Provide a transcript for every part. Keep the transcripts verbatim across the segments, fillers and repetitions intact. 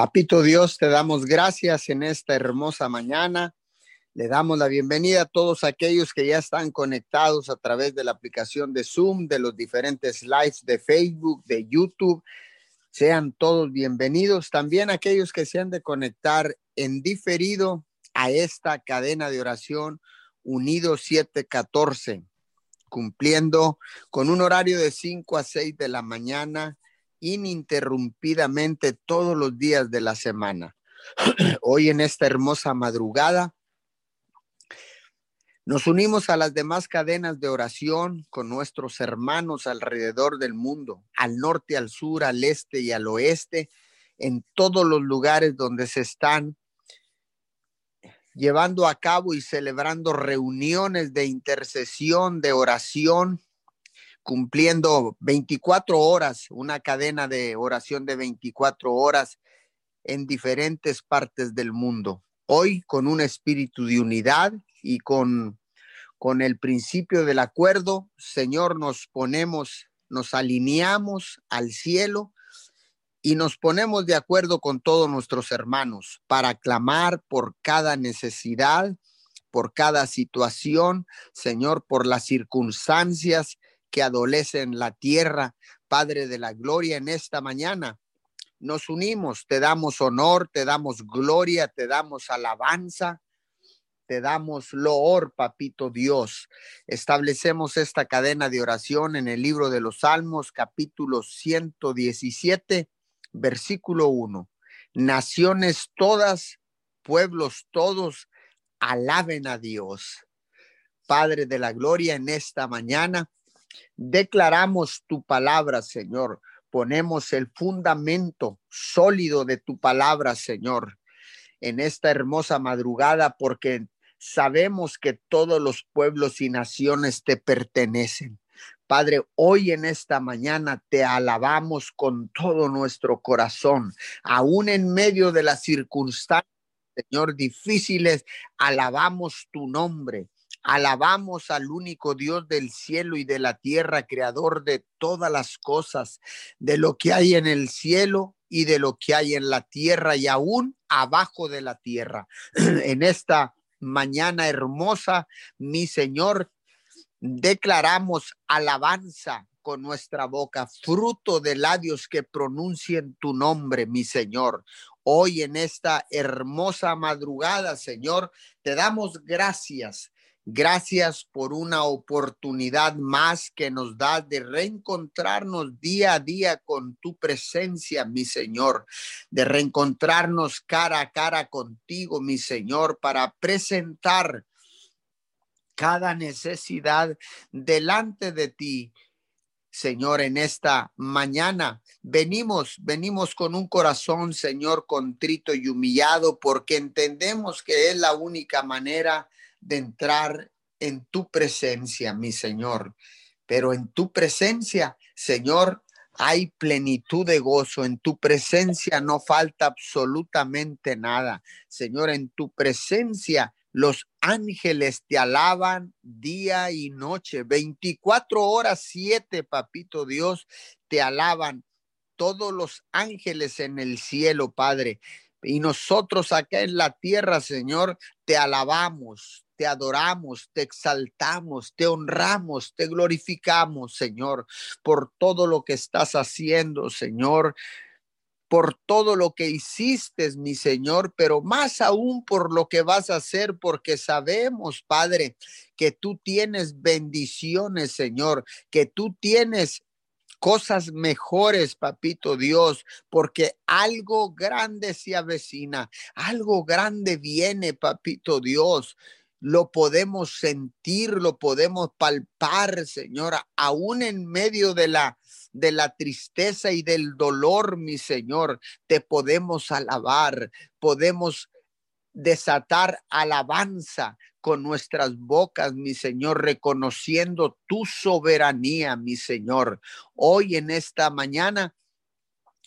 Papito Dios, te damos gracias en esta hermosa mañana. Le damos la bienvenida a todos aquellos que ya están conectados a través de la aplicación de Zoom, de los diferentes lives de Facebook, de YouTube. Sean todos bienvenidos. También aquellos que se han de conectar en diferido a esta cadena de oración Unidos siete catorce, cumpliendo con un horario de cinco a seis de la mañana, ininterrumpidamente todos los días de la semana. Hoy en esta hermosa madrugada, nos unimos a las demás cadenas de oración con nuestros hermanos alrededor del mundo, al norte, al sur, al este y al oeste, en todos los lugares donde se están llevando a cabo y celebrando reuniones de intercesión, de oración, cumpliendo veinticuatro horas, una cadena de oración de veinticuatro horas en diferentes partes del mundo. Hoy con un espíritu de unidad y con, con el principio del acuerdo, Señor, nos ponemos, nos alineamos al cielo y nos ponemos de acuerdo con todos nuestros hermanos para clamar por cada necesidad, por cada situación, Señor, por las circunstancias que adolecen la tierra. Padre de la gloria, en esta mañana nos unimos, te damos honor, te damos gloria, te damos alabanza. Te damos loor, papito Dios. Establecemos esta cadena de oración en el libro de los Salmos, capítulo ciento diecisiete, versículo uno. Naciones todas, pueblos todos, alaben a Dios. Padre de la gloria, en esta mañana declaramos tu palabra, Señor. Ponemos el fundamento sólido de tu palabra, Señor, en esta hermosa madrugada, porque sabemos que todos los pueblos y naciones te pertenecen. Padre, hoy en esta mañana te alabamos con todo nuestro corazón, aún en medio de las circunstancias, Señor, difíciles. Alabamos tu nombre, alabamos al único Dios del cielo y de la tierra, creador de todas las cosas, de lo que hay en el cielo y de lo que hay en la tierra y aún abajo de la tierra. En esta mañana hermosa, mi Señor, declaramos alabanza con nuestra boca, fruto de labios que pronuncien tu nombre, mi Señor. Hoy en esta hermosa madrugada, Señor, te damos gracias. Gracias por una oportunidad más que nos das de reencontrarnos día a día con tu presencia, mi Señor, de reencontrarnos cara a cara contigo, mi Señor, para presentar cada necesidad delante de ti. Señor, en esta mañana venimos, venimos con un corazón, Señor, contrito y humillado, porque entendemos que es la única manera de entrar en tu presencia, mi Señor. Pero en tu presencia, Señor, hay plenitud de gozo. En tu presencia no falta absolutamente nada. Señor, en tu presencia los ángeles te alaban día y noche. veinticuatro horas siete, papito Dios, te alaban todos los ángeles en el cielo, Padre. Y nosotros acá en la tierra, Señor, te alabamos, te adoramos, te exaltamos, te honramos, te glorificamos, Señor, por todo lo que estás haciendo, Señor, por todo lo que hiciste, mi Señor, pero más aún por lo que vas a hacer, porque sabemos, Padre, que tú tienes bendiciones, Señor, que tú tienes cosas mejores, papito Dios, porque algo grande se avecina, algo grande viene, papito Dios. Lo podemos sentir, lo podemos palpar, Señora, aún en medio de la, de la tristeza y del dolor, mi Señor, te podemos alabar, podemos desatar alabanza con nuestras bocas, mi Señor, reconociendo tu soberanía, mi Señor. Hoy en esta mañana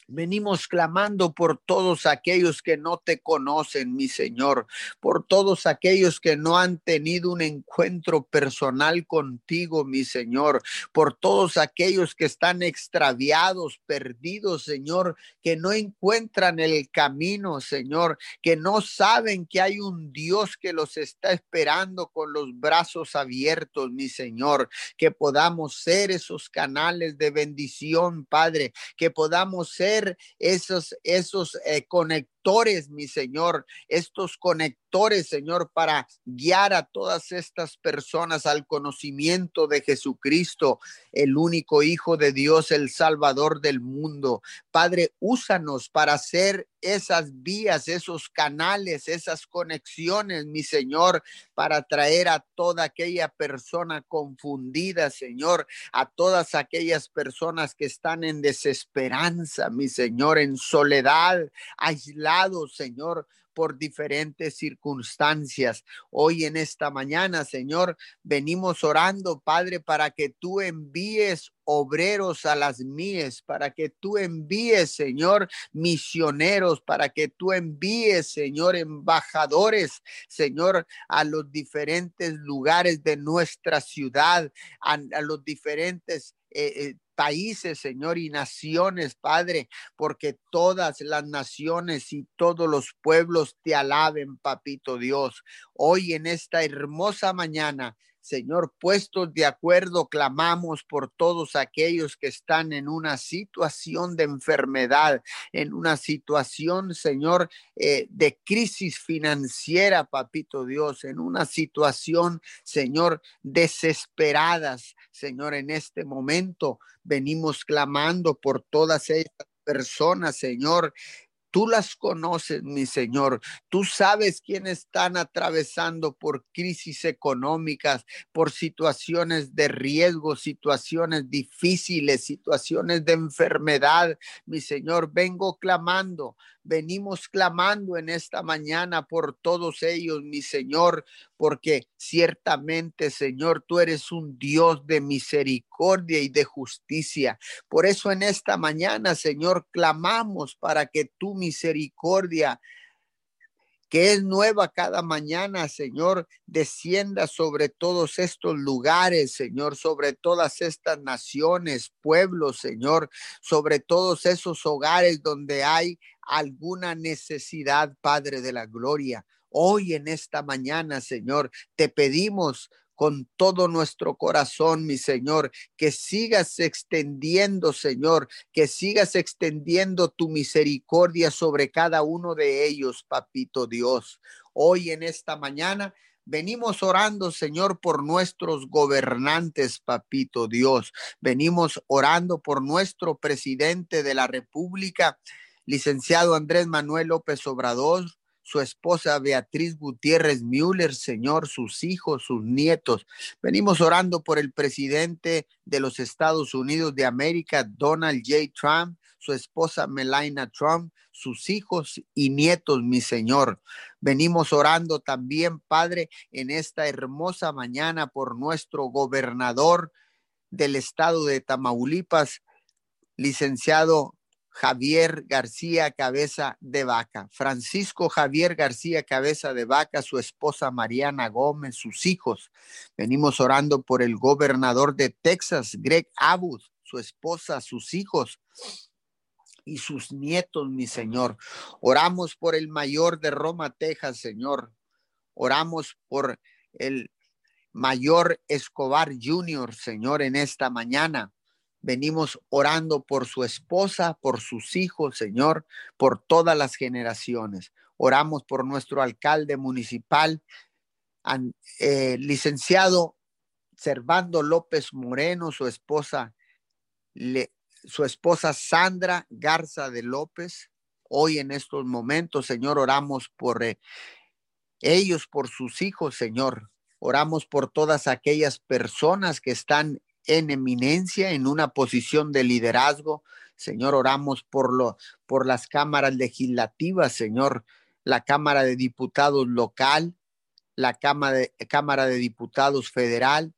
Venimos clamando por todos aquellos que no te conocen, mi Señor, por todos aquellos que no han tenido un encuentro personal contigo, mi Señor, por todos aquellos que están extraviados, perdidos, Señor, que no encuentran el camino, Señor, que no saben que hay un Dios que los está esperando con los brazos abiertos, mi Señor, que podamos ser esos canales de bendición, Padre, que podamos ser esos, esos eh, conectores, mi Señor, estos conectores, Señor, para guiar a todas estas personas al conocimiento de Jesucristo, el único Hijo de Dios, el Salvador del mundo. Padre, úsanos para ser esas vías, esos canales, esas conexiones, mi Señor, para traer a toda aquella persona confundida, Señor, a todas aquellas personas que están en desesperanza, mi Señor, en soledad, aislados, Señor, por diferentes circunstancias. Hoy en esta mañana, Señor, venimos orando, Padre, para que tú envíes obreros a las mies, para que tú envíes, Señor, misioneros, para que tú envíes, Señor, embajadores, Señor, a los diferentes lugares de nuestra ciudad, a, a los diferentes eh, eh, países, Señor, y naciones, Padre, porque todas las naciones y todos los pueblos te alaben, Papito Dios. Hoy en esta hermosa mañana, Señor, puestos de acuerdo, clamamos por todos aquellos que están en una situación de enfermedad, en una situación, Señor, eh, de crisis financiera, Papito Dios, en una situación, Señor, desesperadas. Señor, en este momento venimos clamando por todas estas personas, Señor. Tú las conoces, mi Señor. Tú sabes quiénes están atravesando por crisis económicas, por situaciones de riesgo, situaciones difíciles, situaciones de enfermedad. Mi Señor, vengo clamando, venimos clamando en esta mañana por todos ellos, mi Señor, porque ciertamente, Señor, tú eres un Dios de misericordia y de justicia. Por eso en esta mañana, Señor, clamamos para que tú, misericordia, que es nueva cada mañana, Señor, descienda sobre todos estos lugares, Señor, sobre todas estas naciones, pueblos, Señor, sobre todos esos hogares donde hay alguna necesidad, Padre de la gloria. Hoy en esta mañana, Señor, te pedimos con todo nuestro corazón, mi Señor, que sigas extendiendo, Señor, que sigas extendiendo tu misericordia sobre cada uno de ellos, Papito Dios. Hoy en esta mañana venimos orando, Señor, por nuestros gobernantes, Papito Dios. Venimos orando por nuestro presidente de la República, licenciado Andrés Manuel López Obrador, su esposa Beatriz Gutiérrez Müller, Señor, sus hijos, sus nietos. Venimos orando por el presidente de los Estados Unidos de América, Donald J. Trump, su esposa Melania Trump, sus hijos y nietos, mi Señor. Venimos orando también, Padre, en esta hermosa mañana por nuestro gobernador del estado de Tamaulipas, licenciado Javier García Cabeza de Vaca, Francisco Javier García Cabeza de Vaca, su esposa Mariana Gómez, sus hijos. Venimos orando por el gobernador de Texas, Greg Abbott, su esposa, sus hijos y sus nietos, mi Señor. Oramos por el mayor de Roma, Texas, Señor. Oramos por el mayor Escobar junior, Señor, en esta mañana. Venimos orando por su esposa, por sus hijos, Señor, por todas las generaciones. Oramos por nuestro alcalde municipal, eh, licenciado Servando López Moreno, su esposa, le, su esposa Sandra Garza de López. Hoy en estos momentos, Señor, oramos por eh, ellos, por sus hijos, Señor. Oramos por todas aquellas personas que están en eminencia, en una posición de liderazgo. Señor, oramos por, lo, por las cámaras legislativas, Señor, la Cámara de Diputados local, la Cámara de, Cámara de Diputados federal,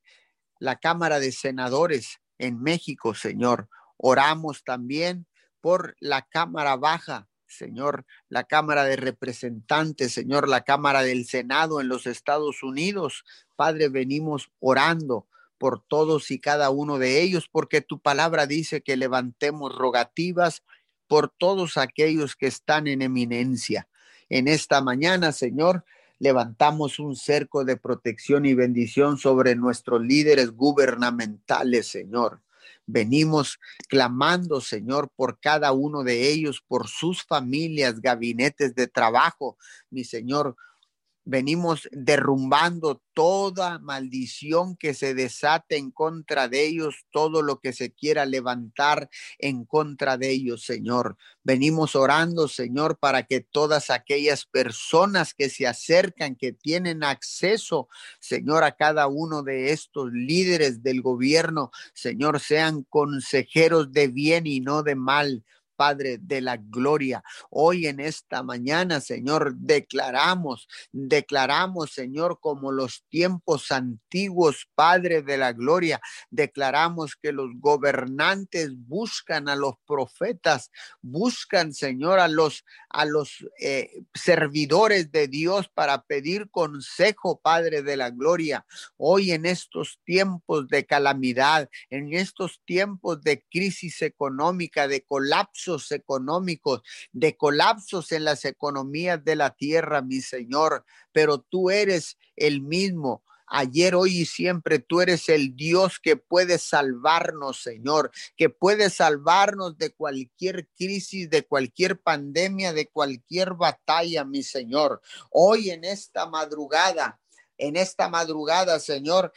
la Cámara de Senadores en México, Señor. Oramos también por la Cámara Baja, señor, la Cámara de Representantes, señor, la Cámara del Senado en los Estados Unidos. Padre, venimos orando por todos y cada uno de ellos, porque tu palabra dice que levantemos rogativas por todos aquellos que están en eminencia. En esta mañana, Señor, levantamos un cerco de protección y bendición sobre nuestros líderes gubernamentales, Señor. Venimos clamando, Señor, por cada uno de ellos, por sus familias, gabinetes de trabajo, mi Señor. Venimos derrumbando toda maldición que se desate en contra de ellos, todo lo que se quiera levantar en contra de ellos, Señor. Venimos orando, Señor, para que todas aquellas personas que se acercan, que tienen acceso, Señor, a cada uno de estos líderes del gobierno, Señor, sean consejeros de bien y no de mal. Padre de la gloria, hoy en esta mañana, Señor, declaramos, declaramos, Señor, como los tiempos antiguos, Padre de la gloria, declaramos que los gobernantes buscan a los profetas, buscan, Señor, a los, a los eh, servidores de Dios para pedir consejo, Padre de la gloria. Hoy en estos tiempos de calamidad, en estos tiempos de crisis económica, de colapso económicos, de colapsos en las economías de la tierra, mi Señor, pero tú eres el mismo ayer, hoy y siempre. Tú eres el Dios que puede salvarnos, Señor, que puede salvarnos de cualquier crisis, de cualquier pandemia, de cualquier batalla, mi Señor. Hoy en esta madrugada, en esta madrugada, Señor,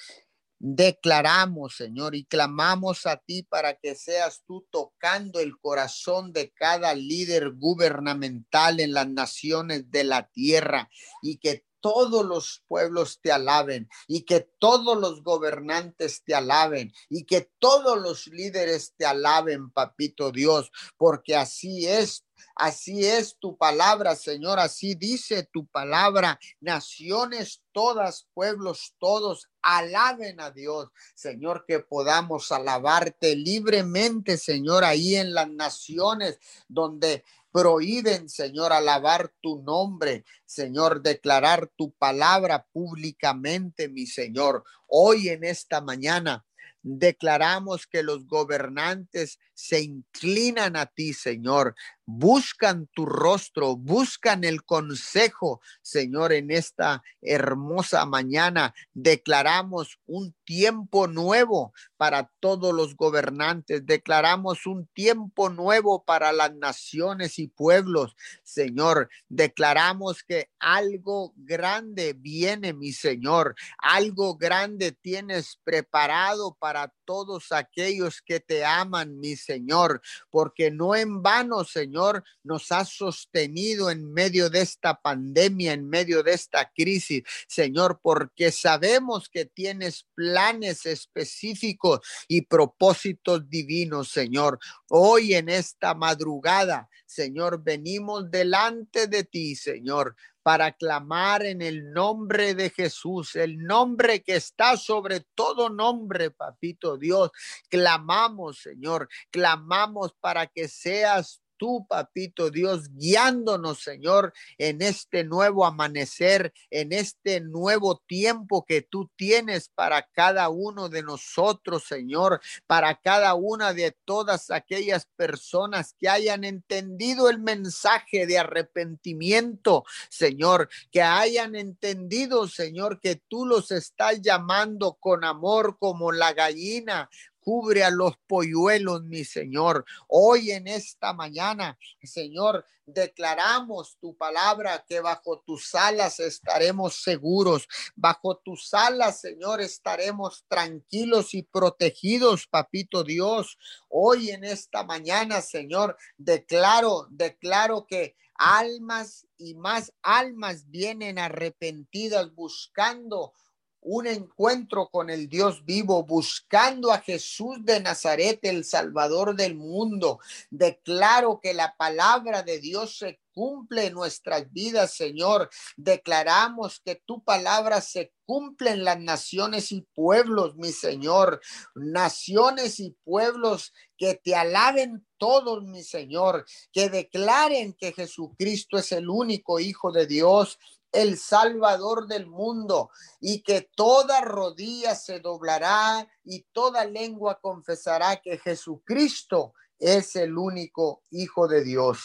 declaramos, Señor, y clamamos a ti para que seas tú tocando el corazón de cada líder gubernamental en las naciones de la tierra, y que todos los pueblos te alaben, y que todos los gobernantes te alaben, y que todos los líderes te alaben, papito Dios, porque así es. Así es tu palabra, Señor, así dice tu palabra. Naciones todas, pueblos todos, alaben a Dios. Señor, que podamos alabarte libremente, Señor, ahí en las naciones donde prohíben, Señor, alabar tu nombre, Señor, declarar tu palabra públicamente, mi Señor. Hoy en esta mañana declaramos que los gobernantes se inclinan a ti, Señor, buscan tu rostro, buscan el consejo, Señor. En esta hermosa mañana declaramos un tiempo nuevo para todos los gobernantes, declaramos un tiempo nuevo para las naciones y pueblos, Señor. Declaramos que algo grande viene, mi Señor, algo grande tienes preparado para todos aquellos que te aman, mi Señor, porque no en vano, Señor, nos has sostenido en medio de esta pandemia, en medio de esta crisis, Señor, porque sabemos que tienes planes específicos y propósitos divinos, Señor. Hoy en esta madrugada, Señor, venimos delante de ti, Señor, para clamar en el nombre de Jesús, el nombre que está sobre todo nombre, papito Dios. Clamamos, Señor, clamamos para que seas tú, papito Dios, guiándonos, Señor, en este nuevo amanecer, en este nuevo tiempo que tú tienes para cada uno de nosotros, Señor, para cada una de todas aquellas personas que hayan entendido el mensaje de arrepentimiento, Señor, que hayan entendido, Señor, que tú los estás llamando con amor como la gallina cubre a los polluelos, mi Señor. Hoy en esta mañana, Señor, declaramos tu palabra que bajo tus alas estaremos seguros. Bajo tus alas, Señor, estaremos tranquilos y protegidos, papito Dios. Hoy en esta mañana, Señor, declaro, declaro que almas y más almas vienen arrepentidas buscando un encuentro con el Dios vivo, buscando a Jesús de Nazaret, el Salvador del mundo. Declaro que la palabra de Dios se cumple en nuestras vidas, Señor. Declaramos que tu palabra se cumple en las naciones y pueblos, mi Señor. Naciones y pueblos que te alaben todos, mi Señor. Que declaren que Jesucristo es el único Hijo de Dios, el Salvador del mundo, y que toda rodilla se doblará y toda lengua confesará que Jesucristo es el único Hijo de Dios.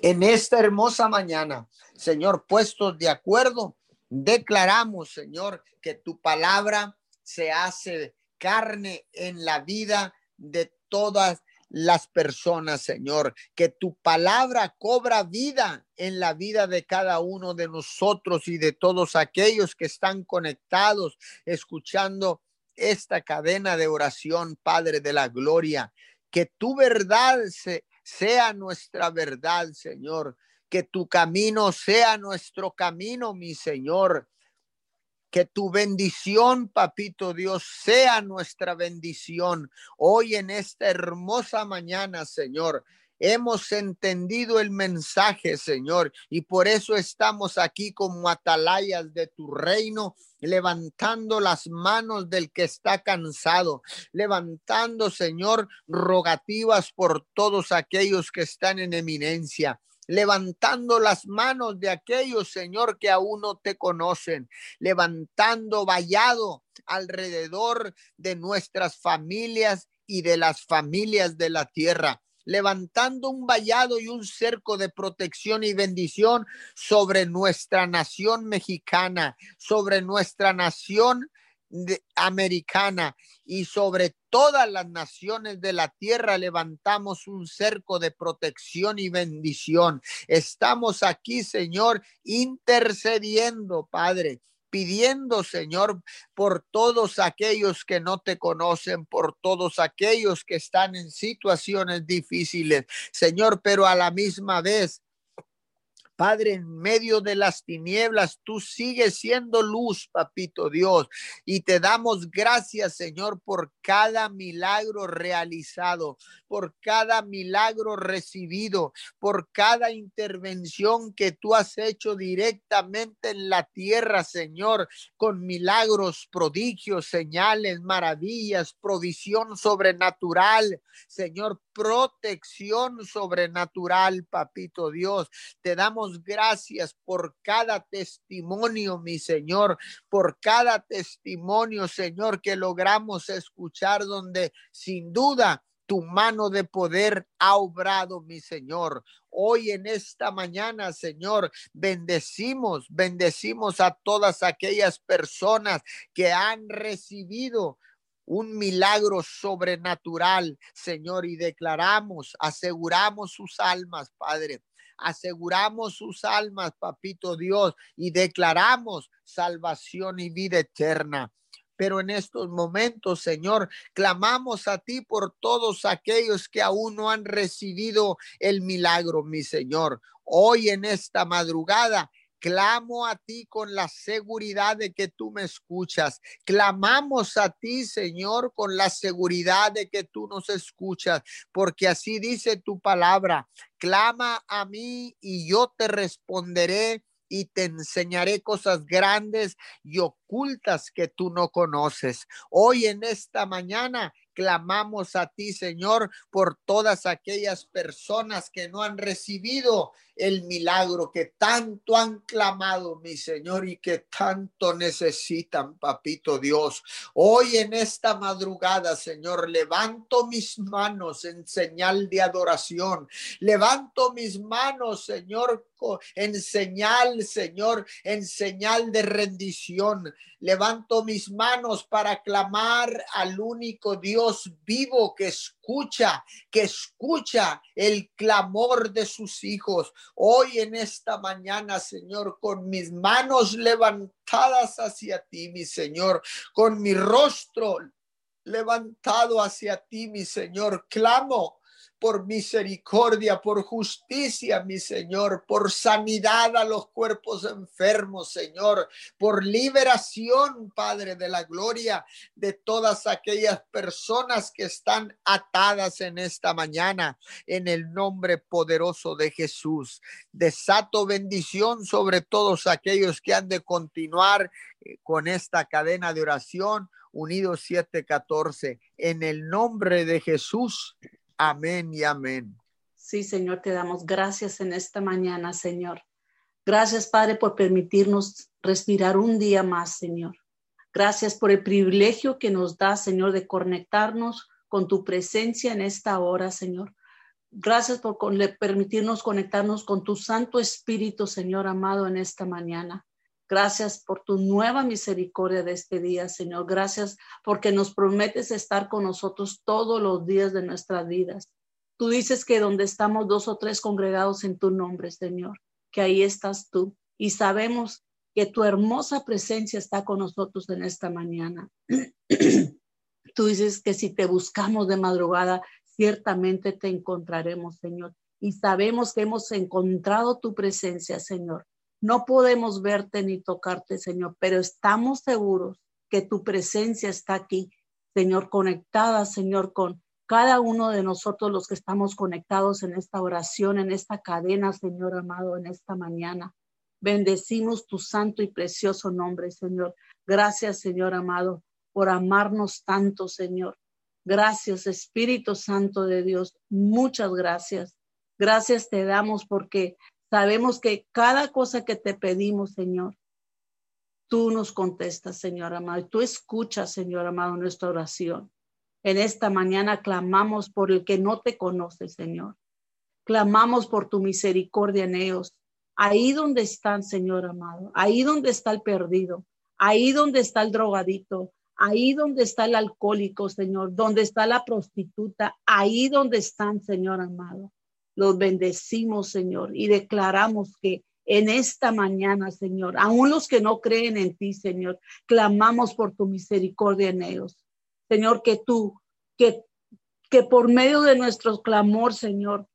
En esta hermosa mañana, Señor, puestos de acuerdo, declaramos, Señor, que tu palabra se hace carne en la vida de todas las personas, Señor, que tu palabra cobra vida en la vida de cada uno de nosotros y de todos aquellos que están conectados, escuchando esta cadena de oración, Padre de la Gloria. Que tu verdad se, sea nuestra verdad, Señor. Que tu camino sea nuestro camino, mi Señor. Que tu bendición, papito Dios, sea nuestra bendición. Hoy en esta hermosa mañana, Señor, hemos entendido el mensaje, Señor, y por eso estamos aquí como atalayas de tu reino, levantando las manos del que está cansado, levantando, Señor, rogativas por todos aquellos que están en eminencia. Levantando las manos de aquellos, Señor, que aún no te conocen, levantando vallado alrededor de nuestras familias y de las familias de la tierra, levantando un vallado y un cerco de protección y bendición sobre nuestra nación mexicana, sobre nuestra nación de, americana y sobre todas las naciones de la tierra. Levantamos un cerco de protección y bendición. Estamos aquí, Señor, intercediendo, Padre, pidiendo, Señor, por todos aquellos que no te conocen, por todos aquellos que están en situaciones difíciles, Señor, pero a la misma vez, Padre, en medio de las tinieblas, tú sigues siendo luz, papito Dios, y te damos gracias, Señor, por cada milagro realizado, por cada milagro recibido, por cada intervención que tú has hecho directamente en la tierra, Señor, con milagros, prodigios, señales, maravillas, provisión sobrenatural, Señor, protección sobrenatural, papito Dios. Te damos gracias por cada testimonio, mi Señor, por cada testimonio, Señor, que logramos escuchar, donde sin duda tu mano de poder ha obrado, mi Señor. Hoy en esta mañana, Señor, bendecimos, bendecimos a todas aquellas personas que han recibido un milagro sobrenatural, Señor, y declaramos, aseguramos sus almas, Padre. Aseguramos sus almas, papito Dios, y declaramos salvación y vida eterna. Pero en estos momentos, Señor, clamamos a ti por todos aquellos que aún no han recibido el milagro, mi Señor. Hoy en esta madrugada, clamo a ti con la seguridad de que tú me escuchas. Clamamos a ti, Señor, con la seguridad de que tú nos escuchas, porque así dice tu palabra. Clama a mí y yo te responderé y te enseñaré cosas grandes y ocultas que tú no conoces. Hoy en esta mañana clamamos a ti, Señor, por todas aquellas personas que no han recibido el milagro que tanto han clamado, mi Señor, y que tanto necesitan, papito Dios. Hoy en esta madrugada, Señor, levanto mis manos en señal de adoración. Levanto mis manos, Señor, en señal, Señor, en señal de rendición. Levanto mis manos para clamar al único Dios vivo que escucha, que escucha el clamor de sus hijos. Hoy en esta mañana, Señor, con mis manos levantadas hacia ti, mi Señor, con mi rostro levantado hacia ti, mi Señor, clamo por misericordia, por justicia, mi Señor, por sanidad a los cuerpos enfermos, Señor, por liberación, Padre de la gloria, de todas aquellas personas que están atadas en esta mañana, en el nombre poderoso de Jesús. Desato bendición sobre todos aquellos que han de continuar con esta cadena de oración, Unidos siete catorce, en el nombre de Jesús. Amén y amén. Sí, Señor, te damos gracias en esta mañana, Señor. Gracias, Padre, por permitirnos respirar un día más, Señor. Gracias por el privilegio que nos das, Señor, de conectarnos con tu presencia en esta hora, Señor. Gracias por con- permitirnos conectarnos con tu Santo Espíritu, Señor amado, en esta mañana. Gracias por tu nueva misericordia de este día, Señor. Gracias porque nos prometes estar con nosotros todos los días de nuestras vidas. Tú dices que donde estamos dos o tres congregados en tu nombre, Señor, que ahí estás tú. Y sabemos que tu hermosa presencia está con nosotros en esta mañana. Tú dices que si te buscamos de madrugada, ciertamente te encontraremos, Señor. Y sabemos que hemos encontrado tu presencia, Señor. No podemos verte ni tocarte, Señor, pero estamos seguros que tu presencia está aquí, Señor, conectada, Señor, con cada uno de nosotros los que estamos conectados en esta oración, en esta cadena, Señor amado, en esta mañana. Bendecimos tu santo y precioso nombre, Señor. Gracias, Señor amado, por amarnos tanto, Señor. Gracias, Espíritu Santo de Dios. Muchas gracias. Gracias te damos porque sabemos que cada cosa que te pedimos, Señor, tú nos contestas, Señor amado, y tú escuchas, Señor amado, nuestra oración. En esta mañana clamamos por el que no te conoce, Señor. Clamamos por tu misericordia en ellos. Ahí donde están, Señor amado, ahí donde está el perdido, ahí donde está el drogadito, ahí donde está el alcohólico, Señor, donde está la prostituta, ahí donde están, Señor amado. Los bendecimos, Señor, y declaramos que en esta mañana, Señor, aún los que no creen en ti, Señor, clamamos por tu misericordia en ellos. Señor, que tú, que, que por medio de nuestro clamor, Señor,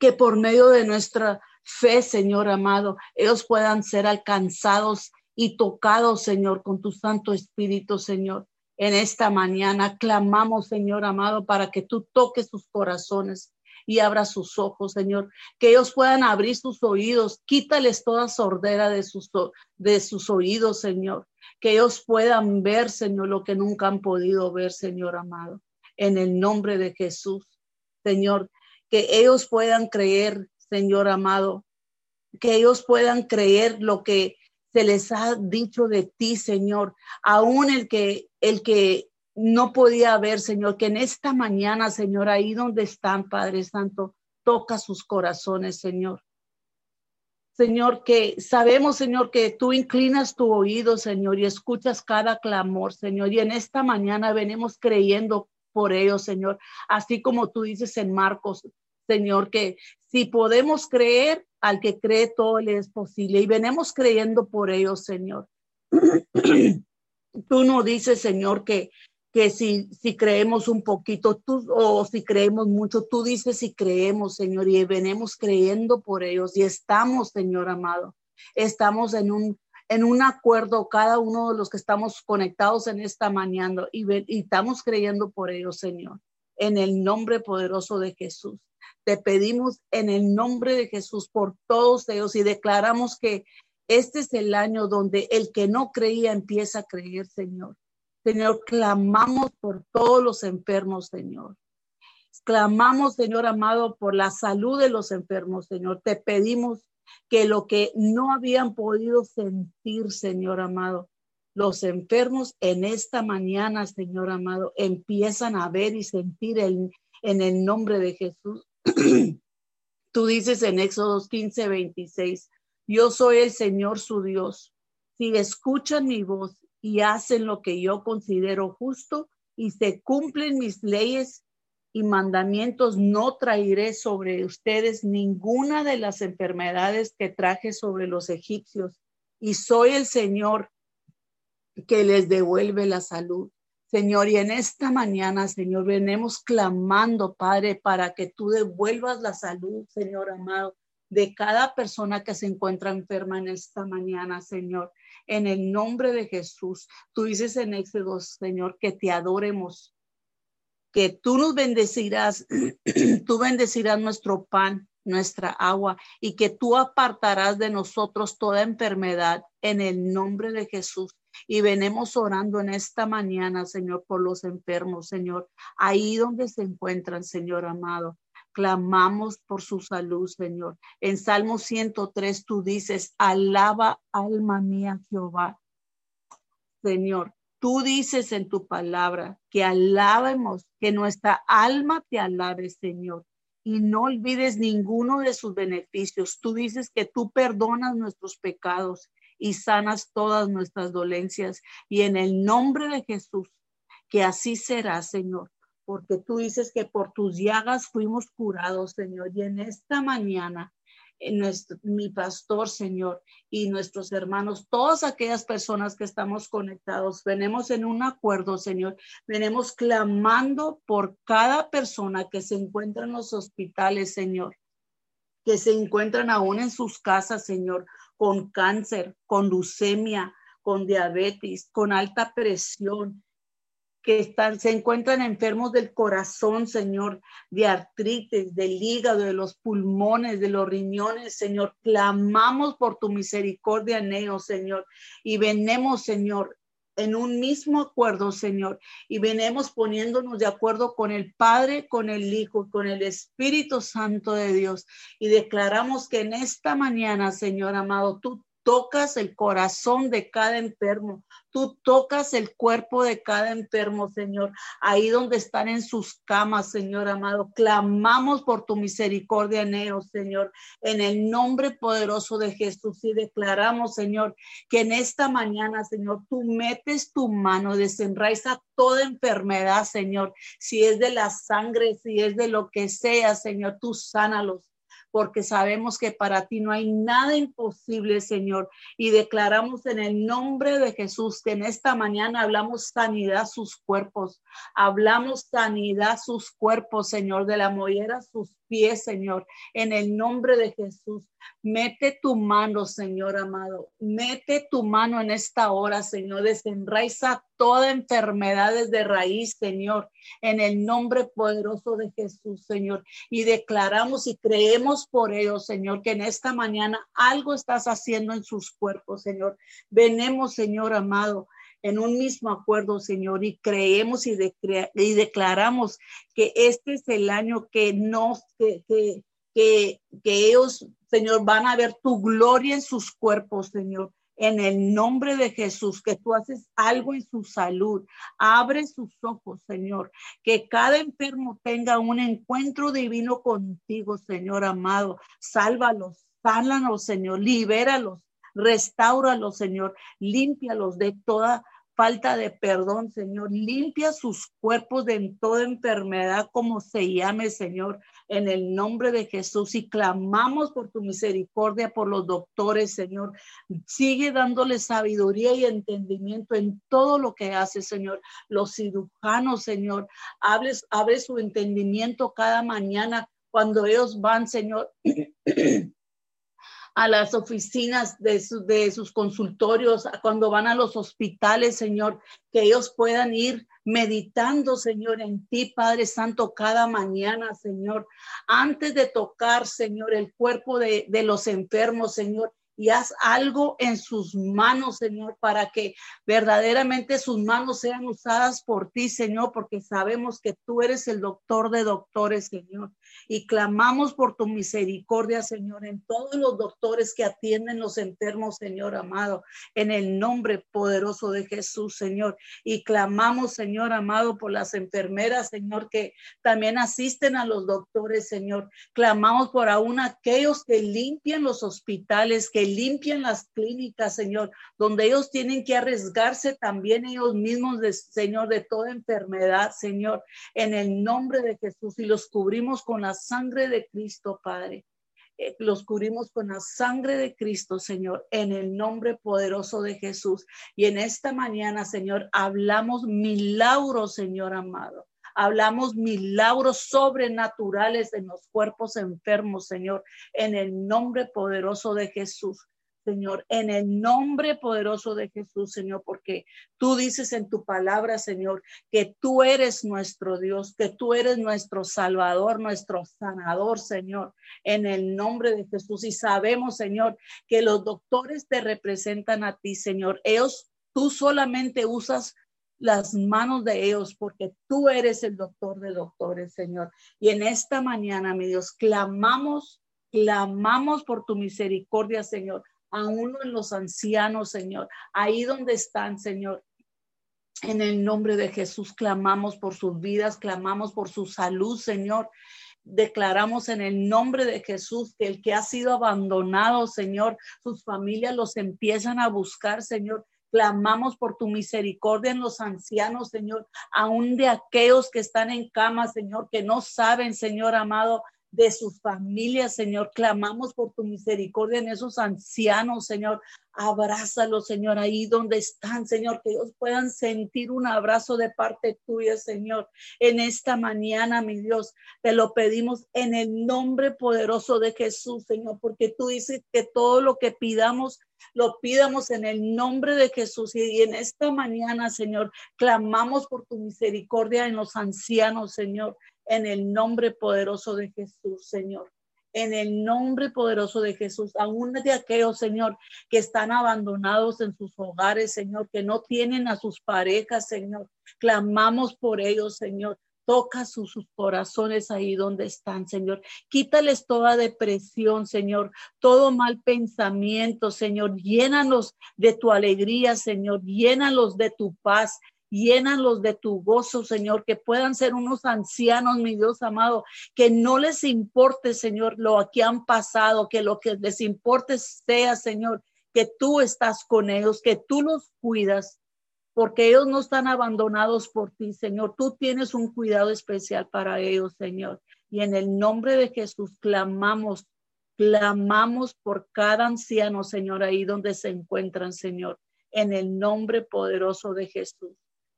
que por medio de nuestra fe, Señor amado, ellos puedan ser alcanzados y tocados, Señor, con tu Santo Espíritu, Señor. En esta mañana clamamos, Señor amado, para que tú toques sus corazones y abra sus ojos, Señor, que ellos puedan abrir sus oídos, quítales toda sordera de sus, de sus oídos, Señor, que ellos puedan ver, Señor, lo que nunca han podido ver, Señor amado, en el nombre de Jesús, Señor, que ellos puedan creer, Señor amado, que ellos puedan creer lo que se les ha dicho de ti, Señor, aún el que, el que, no podía ver, Señor, que en esta mañana, Señor, ahí donde están, Padre Santo, toca sus corazones, Señor. Señor, que sabemos, Señor, que tú inclinas tu oído, Señor, y escuchas cada clamor, Señor. Y en esta mañana venimos creyendo por ello, Señor. Así como tú dices en Marcos, Señor, que si podemos creer, al que cree todo le es posible. Y venimos creyendo por ello, Señor. Tú nos dices, Señor, que que si, si creemos un poquito tú, o si creemos mucho, tú dices si creemos, Señor, y venemos creyendo por ellos, y estamos, Señor amado, estamos en un, en un acuerdo, cada uno de los que estamos conectados en esta mañana, y, ven, y estamos creyendo por ellos, Señor, en el nombre poderoso de Jesús. Te pedimos en el nombre de Jesús por todos ellos, y declaramos que este es el año donde el que no creía empieza a creer, Señor. Señor, clamamos por todos los enfermos, Señor. Clamamos, Señor amado, por la salud de los enfermos, Señor. Te pedimos que lo que no habían podido sentir, Señor amado, los enfermos en esta mañana, Señor amado, empiezan a ver y sentir el, en el nombre de Jesús. Tú dices en Éxodo quince veintiséis, yo soy el Señor su Dios. Si escuchan mi voz y hacen lo que yo considero justo y se cumplen mis leyes y mandamientos, no traeré sobre ustedes ninguna de las enfermedades que traje sobre los egipcios. Y soy el Señor que les devuelve la salud. Señor, y en esta mañana, Señor, venimos clamando, Padre, para que tú devuelvas la salud, Señor amado, de cada persona que se encuentra enferma en esta mañana, Señor. En el nombre de Jesús, tú dices en Éxodo, Señor, que te adoremos, que tú nos bendecirás, tú bendecirás nuestro pan, nuestra agua, y que tú apartarás de nosotros toda enfermedad en el nombre de Jesús. Y venimos orando en esta mañana, Señor, por los enfermos, Señor, ahí donde se encuentran, Señor amado. Clamamos por su salud, Señor. En Salmo ciento tres tú dices, alaba alma mía Jehová. Señor, tú dices en tu palabra que alabemos, que nuestra alma te alabe, Señor. Y no olvides ninguno de sus beneficios. Tú dices que tú perdonas nuestros pecados y sanas todas nuestras dolencias. Y en el nombre de Jesús, que así será, Señor. Porque tú dices que por tus llagas fuimos curados, Señor. Y en esta mañana, en nuestro, mi pastor, Señor, y nuestros hermanos, todas aquellas personas que estamos conectados, venimos en un acuerdo, Señor. Venimos clamando por cada persona que se encuentra en los hospitales, Señor, que se encuentran aún en sus casas, Señor, con cáncer, con leucemia, con diabetes, con alta presión, que están, se encuentran enfermos del corazón, Señor, de artritis, del hígado, de los pulmones, de los riñones, Señor. Clamamos por tu misericordia en ellos, Señor, y venemos, Señor, en un mismo acuerdo, Señor, y venemos poniéndonos de acuerdo con el Padre, con el Hijo, con el Espíritu Santo de Dios, y declaramos que en esta mañana, Señor amado, tú tocas el corazón de cada enfermo, tú tocas el cuerpo de cada enfermo, Señor, ahí donde están en sus camas, Señor amado. Clamamos por tu misericordia en ellos, Señor, en el nombre poderoso de Jesús, y declaramos, Señor, que en esta mañana, Señor, tú metes tu mano, desenraiza toda enfermedad, Señor, si es de la sangre, si es de lo que sea, Señor, tú sánalos, porque sabemos que para ti no hay nada imposible, Señor. Y declaramos en el nombre de Jesús que en esta mañana hablamos sanidad sus cuerpos. Hablamos sanidad sus cuerpos, Señor, de la mollera sus pies, Señor. En el nombre de Jesús, mete tu mano, Señor amado. Mete tu mano en esta hora, Señor. Desenraiza toda enfermedad desde raíz, Señor, en el nombre poderoso de Jesús, Señor. Y declaramos y creemos por ello, Señor, que en esta mañana algo estás haciendo en sus cuerpos, Señor. Venemos, Señor amado, en un mismo acuerdo, Señor, y creemos y, de, y declaramos que este es el año que nos, que, que, que, que ellos, Señor, van a ver tu gloria en sus cuerpos, Señor. En el nombre de Jesús, que tú haces algo en su salud. Abre sus ojos, Señor. Que cada enfermo tenga un encuentro divino contigo, Señor amado. Sálvalos, sánalos, Señor. Libéralos, restáuralos, Señor. Límpialos de toda falta de perdón, Señor. Limpia sus cuerpos de toda enfermedad, como se llame, Señor, en el nombre de Jesús. Y clamamos por tu misericordia, por los doctores, Señor. Sigue dándole sabiduría y entendimiento en todo lo que hace, Señor. Los cirujanos, Señor, abre, abre su entendimiento cada mañana cuando ellos van, Señor, a las oficinas de, su, de sus consultorios, cuando van a los hospitales, Señor, que ellos puedan ir meditando, Señor, en ti, Padre Santo, cada mañana, Señor, antes de tocar, Señor, el cuerpo de, de los enfermos, Señor, y haz algo en sus manos, Señor, para que verdaderamente sus manos sean usadas por ti, Señor, porque sabemos que tú eres el doctor de doctores, Señor, y clamamos por tu misericordia, Señor, en todos los doctores que atienden los enfermos, Señor amado, en el nombre poderoso de Jesús, Señor, y clamamos, Señor amado, por las enfermeras, Señor, que también asisten a los doctores, Señor. Clamamos por aún aquellos que limpian los hospitales, que limpian las clínicas, Señor, donde ellos tienen que arriesgarse también ellos mismos, de, Señor, de toda enfermedad, Señor, en el nombre de Jesús, y los cubrimos con la sangre de Cristo, Padre. eh, los cubrimos con la sangre de Cristo, Señor, en el nombre poderoso de Jesús. Y en esta mañana, Señor, hablamos milagros, Señor amado. Hablamos milagros sobrenaturales en los cuerpos enfermos, Señor, en el nombre poderoso de Jesús, Señor, en el nombre poderoso de Jesús, Señor, porque tú dices en tu palabra, Señor, que tú eres nuestro Dios, que tú eres nuestro Salvador, nuestro sanador, Señor, en el nombre de Jesús. Y sabemos, Señor, que los doctores te representan a ti, Señor. Ellos, tú solamente usas las manos de ellos, porque tú eres el doctor de doctores, Señor. Y en esta mañana, mi Dios, clamamos, clamamos por tu misericordia, Señor, aún en los ancianos, Señor, ahí donde están, Señor. En el nombre de Jesús, clamamos por sus vidas, clamamos por su salud, Señor. Declaramos en el nombre de Jesús que el que ha sido abandonado, Señor, sus familias los empiezan a buscar, Señor. Clamamos por tu misericordia en los ancianos, Señor, aún de aquellos que están en cama, Señor, que no saben, Señor amado, de sus familias, Señor. Clamamos por tu misericordia en esos ancianos, Señor. Abrázalos, Señor, ahí donde están, Señor, que ellos puedan sentir un abrazo de parte tuya, Señor. En esta mañana, mi Dios, te lo pedimos en el nombre poderoso de Jesús, Señor, porque tú dices que todo lo que pidamos, lo pidamos en el nombre de Jesús. Y en esta mañana, Señor, clamamos por tu misericordia en los ancianos, Señor, en el nombre poderoso de Jesús, Señor. En el nombre poderoso de Jesús, aún de aquellos, Señor, que están abandonados en sus hogares, Señor, que no tienen a sus parejas, Señor. Clamamos por ellos, Señor. Toca sus, sus corazones ahí donde están, Señor. Quítales toda depresión, Señor. Todo mal pensamiento, Señor. Llénalos de tu alegría, Señor. Llénalos de tu paz. Llénalos de tu gozo, Señor, que puedan ser unos ancianos, mi Dios amado, que no les importe, Señor, lo que han pasado, que lo que les importe sea, Señor, que tú estás con ellos, que tú los cuidas, porque ellos no están abandonados por ti, Señor. Tú tienes un cuidado especial para ellos, Señor. Y en el nombre de Jesús clamamos, clamamos por cada anciano, Señor, ahí donde se encuentran, Señor, en el nombre poderoso de Jesús.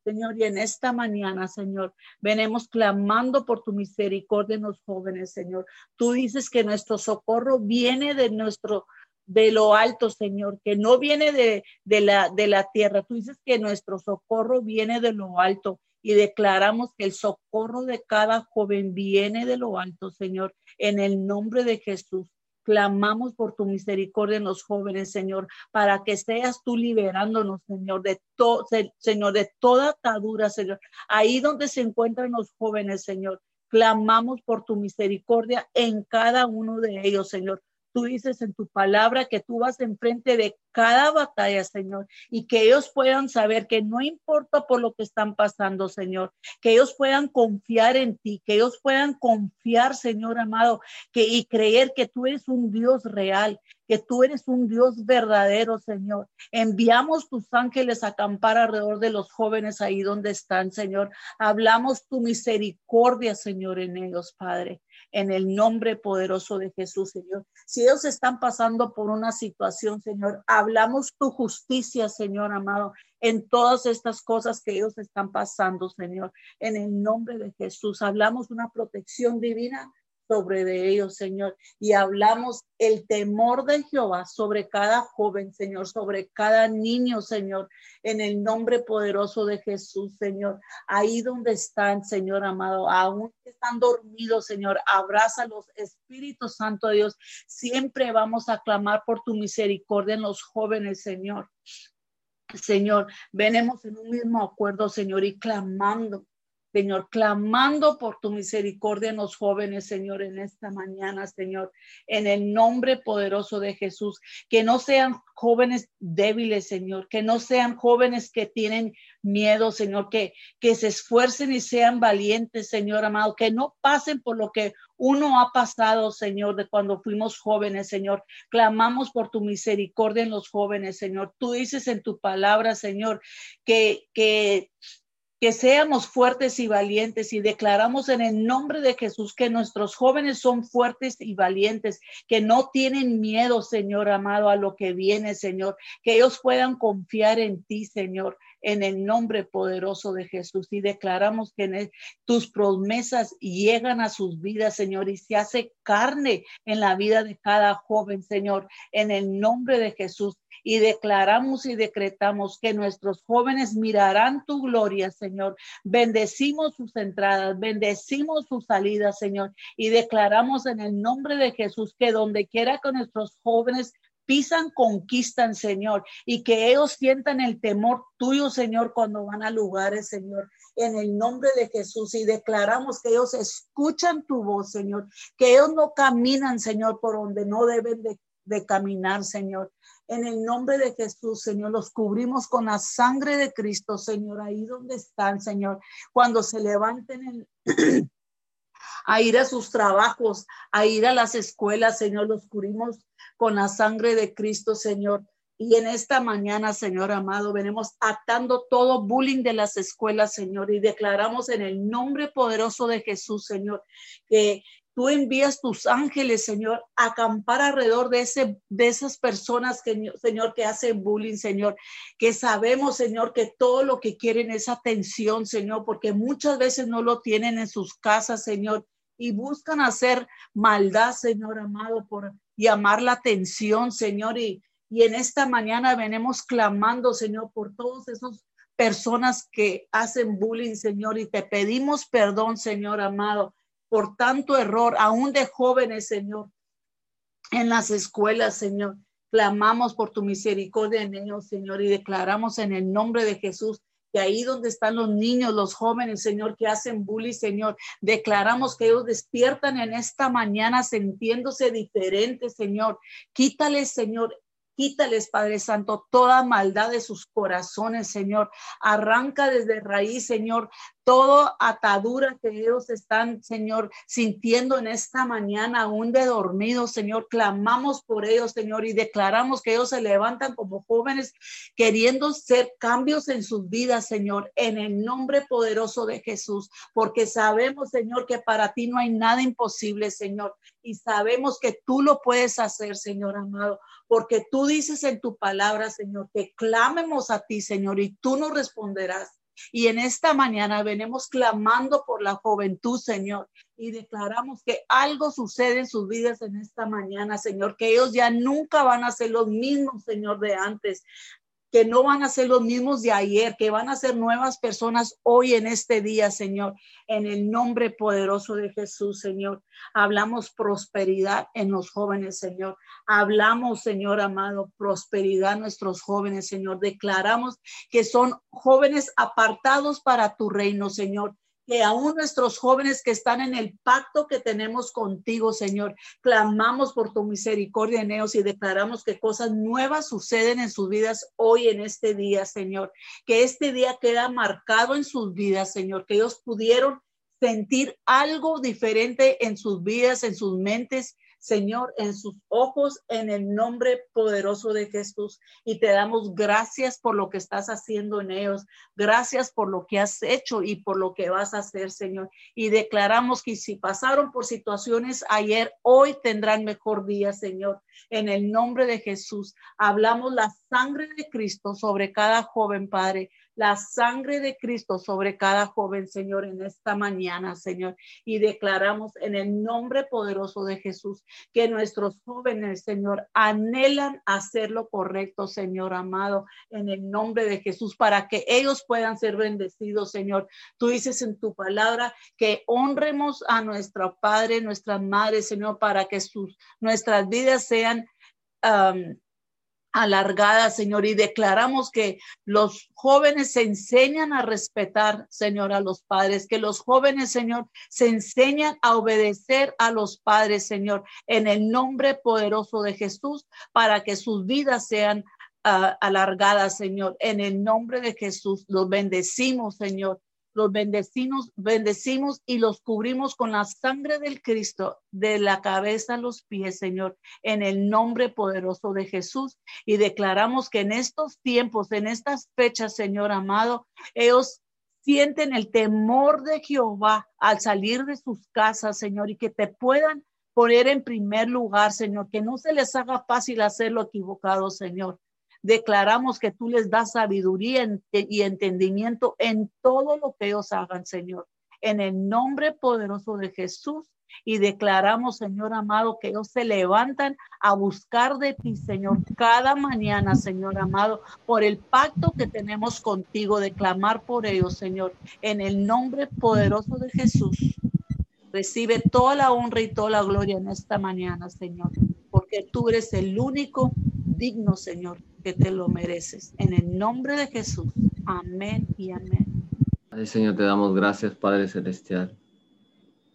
Señor, y en esta mañana, Señor, venimos clamando por tu misericordia en los jóvenes, Señor. Tú dices que nuestro socorro viene de nuestro, de lo alto, Señor, que no viene de, de, la, de la tierra. Tú dices que nuestro socorro viene de lo alto. Y declaramos que el socorro de cada joven viene de lo alto, Señor, en el nombre de Jesús. Clamamos por tu misericordia en los jóvenes, Señor, para que seas tú liberándonos, Señor, de todo, Señor, de toda atadura, Señor. Ahí donde se encuentran los jóvenes, Señor, clamamos por tu misericordia en cada uno de ellos, Señor. Tú dices en tu palabra que tú vas enfrente de cada batalla, Señor, y que ellos puedan saber que no importa por lo que están pasando, Señor, que ellos puedan confiar en ti, que ellos puedan confiar, Señor amado, que, y creer que tú eres un Dios real, que tú eres un Dios verdadero, Señor. Enviamos tus ángeles a acampar alrededor de los jóvenes ahí donde están, Señor. Hablamos tu misericordia, Señor, en ellos, Padre, en el nombre poderoso de Jesús, Señor. Si ellos están pasando por una situación, Señor, hablamos tu justicia, Señor amado, en todas estas cosas que ellos están pasando, Señor, en el nombre de Jesús. Hablamos una protección divina sobre de ellos, Señor, y hablamos el temor de Jehová sobre cada joven, Señor, sobre cada niño, Señor, en el nombre poderoso de Jesús, Señor. Ahí donde están, Señor amado, aún están dormidos, Señor, abrázalos, Espíritu Santo de Dios. Siempre vamos a clamar por tu misericordia en los jóvenes, Señor. Señor, venimos en un mismo acuerdo, Señor, y clamando, Señor, clamando por tu misericordia en los jóvenes, Señor, en esta mañana, Señor, en el nombre poderoso de Jesús, que no sean jóvenes débiles, Señor, que no sean jóvenes que tienen miedo, Señor, que, que se esfuercen y sean valientes, Señor amado, que no pasen por lo que uno ha pasado, Señor, de cuando fuimos jóvenes, Señor. Clamamos por tu misericordia en los jóvenes, Señor. Tú dices en tu palabra, Señor, que, que que seamos fuertes y valientes, y declaramos en el nombre de Jesús que nuestros jóvenes son fuertes y valientes, que no tienen miedo, Señor amado, a lo que viene, Señor, que ellos puedan confiar en ti, Señor, en el nombre poderoso de Jesús. Y declaramos que en el, tus promesas llegan a sus vidas, Señor, y se hace carne en la vida de cada joven, Señor, en el nombre de Jesús. Y declaramos y decretamos que nuestros jóvenes mirarán tu gloria, Señor. Bendecimos sus entradas, bendecimos sus salidas, Señor. Y declaramos en el nombre de Jesús que donde quiera que nuestros jóvenes pisan, conquistan, Señor, y que ellos sientan el temor tuyo, Señor, cuando van a lugares, Señor, en el nombre de Jesús. Y declaramos que ellos escuchan tu voz, Señor, que ellos no caminan, Señor, por donde no deben de, de caminar, Señor. En el nombre de Jesús, Señor, los cubrimos con la sangre de Cristo, Señor, ahí donde están, Señor, cuando se levanten el, a ir a sus trabajos, a ir a las escuelas, Señor, los cubrimos con la sangre de Cristo, Señor. Y en esta mañana, Señor amado, venimos atando todo bullying de las escuelas, Señor, y declaramos en el nombre poderoso de Jesús, Señor, que tú envías tus ángeles, Señor, a acampar alrededor de, ese, de esas personas, que, Señor, que hacen bullying, Señor, que sabemos, Señor, que todo lo que quieren es atención, Señor, porque muchas veces no lo tienen en sus casas, Señor, y buscan hacer maldad, Señor amado, por llamar la atención, Señor, y, y en esta mañana venimos clamando, Señor, por todos esos personas que hacen bullying, Señor, y te pedimos perdón, Señor amado, por tanto error, aún de jóvenes, Señor, en las escuelas, Señor. Clamamos por tu misericordia en ellos, Señor, y declaramos en el nombre de Jesús que ahí donde están los niños, los jóvenes, Señor, que hacen bullying, Señor, declaramos que ellos despiertan en esta mañana sintiéndose diferentes, Señor. Quítales, Señor, quítales, Padre Santo, toda maldad de sus corazones, Señor. Arranca desde raíz, Señor, toda atadura que ellos están, Señor, sintiendo en esta mañana, aún de dormidos, Señor. Clamamos por ellos, Señor, y declaramos que ellos se levantan como jóvenes queriendo hacer cambios en sus vidas, Señor, en el nombre poderoso de Jesús, porque sabemos, Señor, que para ti no hay nada imposible, Señor, y sabemos que tú lo puedes hacer, Señor amado, porque tú dices en tu palabra, Señor, que clamemos a ti, Señor, y tú nos responderás. Y en esta mañana venimos clamando por la juventud, Señor, y declaramos que algo sucede en sus vidas en esta mañana, Señor, que ellos ya nunca van a ser los mismos, Señor, de antes, que no van a ser los mismos de ayer, que van a ser nuevas personas hoy en este día, Señor, en el nombre poderoso de Jesús, Señor. Hablamos prosperidad en los jóvenes, Señor. Hablamos, Señor amado, prosperidad en nuestros jóvenes, Señor. Declaramos que son jóvenes apartados para tu reino, Señor. Que aún nuestros jóvenes que están en el pacto que tenemos contigo, Señor, clamamos por tu misericordia en ellos y declaramos que cosas nuevas suceden en sus vidas hoy en este día, Señor. Que este día queda marcado en sus vidas, Señor, que ellos pudieron sentir algo diferente en sus vidas, en sus mentes, Señor, en sus ojos, en el nombre poderoso de Jesús. Y te damos gracias por lo que estás haciendo en ellos. Gracias por lo que has hecho y por lo que vas a hacer, Señor. Y declaramos que si pasaron por situaciones ayer, hoy tendrán mejor día, Señor. En el nombre de Jesús, hablamos la sangre de Cristo sobre cada joven, Padre. La sangre de Cristo sobre cada joven, Señor, en esta mañana, Señor. Y declaramos en el nombre poderoso de Jesús que nuestros jóvenes, Señor, anhelan hacer lo correcto, Señor amado, en el nombre de Jesús, para que ellos puedan ser bendecidos, Señor. Tú dices en tu palabra que honremos a nuestro Padre, nuestra Madre, Señor, para que sus, nuestras vidas sean um, alargada, Señor, y declaramos que los jóvenes se enseñan a respetar, Señor, a los padres, que los jóvenes, Señor, se enseñan a obedecer a los padres, Señor, en el nombre poderoso de Jesús, para que sus vidas sean uh, alargadas, Señor, en el nombre de Jesús. Los bendecimos, Señor. Los bendecimos, bendecimos y los cubrimos con la sangre del Cristo, de la cabeza a los pies, Señor, en el nombre poderoso de Jesús. Y declaramos que en estos tiempos, en estas fechas, Señor amado, ellos sienten el temor de Jehová al salir de sus casas, Señor, y que te puedan poner en primer lugar, Señor, que no se les haga fácil hacer lo equivocado, Señor. Declaramos que tú les das sabiduría y entendimiento en todo lo que ellos hagan, Señor. En el nombre poderoso de Jesús, y declaramos, Señor amado, que ellos se levantan a buscar de ti, Señor, cada mañana, Señor amado, por el pacto que tenemos contigo, de clamar por ellos, Señor, en el nombre poderoso de Jesús. Recibe toda la honra y toda la gloria en esta mañana, Señor, porque tú eres el único digno, Señor, que te lo mereces, en el nombre de Jesús, amén y amén. Ay, Señor, te damos gracias, Padre Celestial.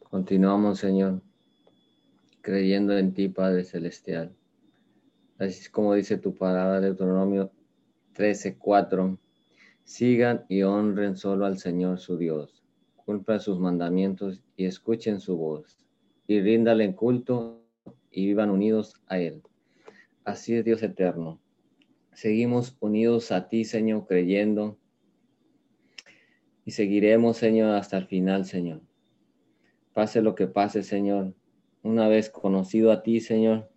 Continuamos, Señor, creyendo en ti, Padre Celestial. Así es como dice tu palabra de Deuteronomio trece cuatro. Sigan y honren solo al Señor su Dios. Cumplan sus mandamientos y escuchen su voz. Y ríndale en culto y vivan unidos a Él. Así es, Dios eterno. Seguimos unidos a ti, Señor, creyendo. Y seguiremos, Señor, hasta el final, Señor. Pase lo que pase, Señor, una vez conocido a ti, Señor,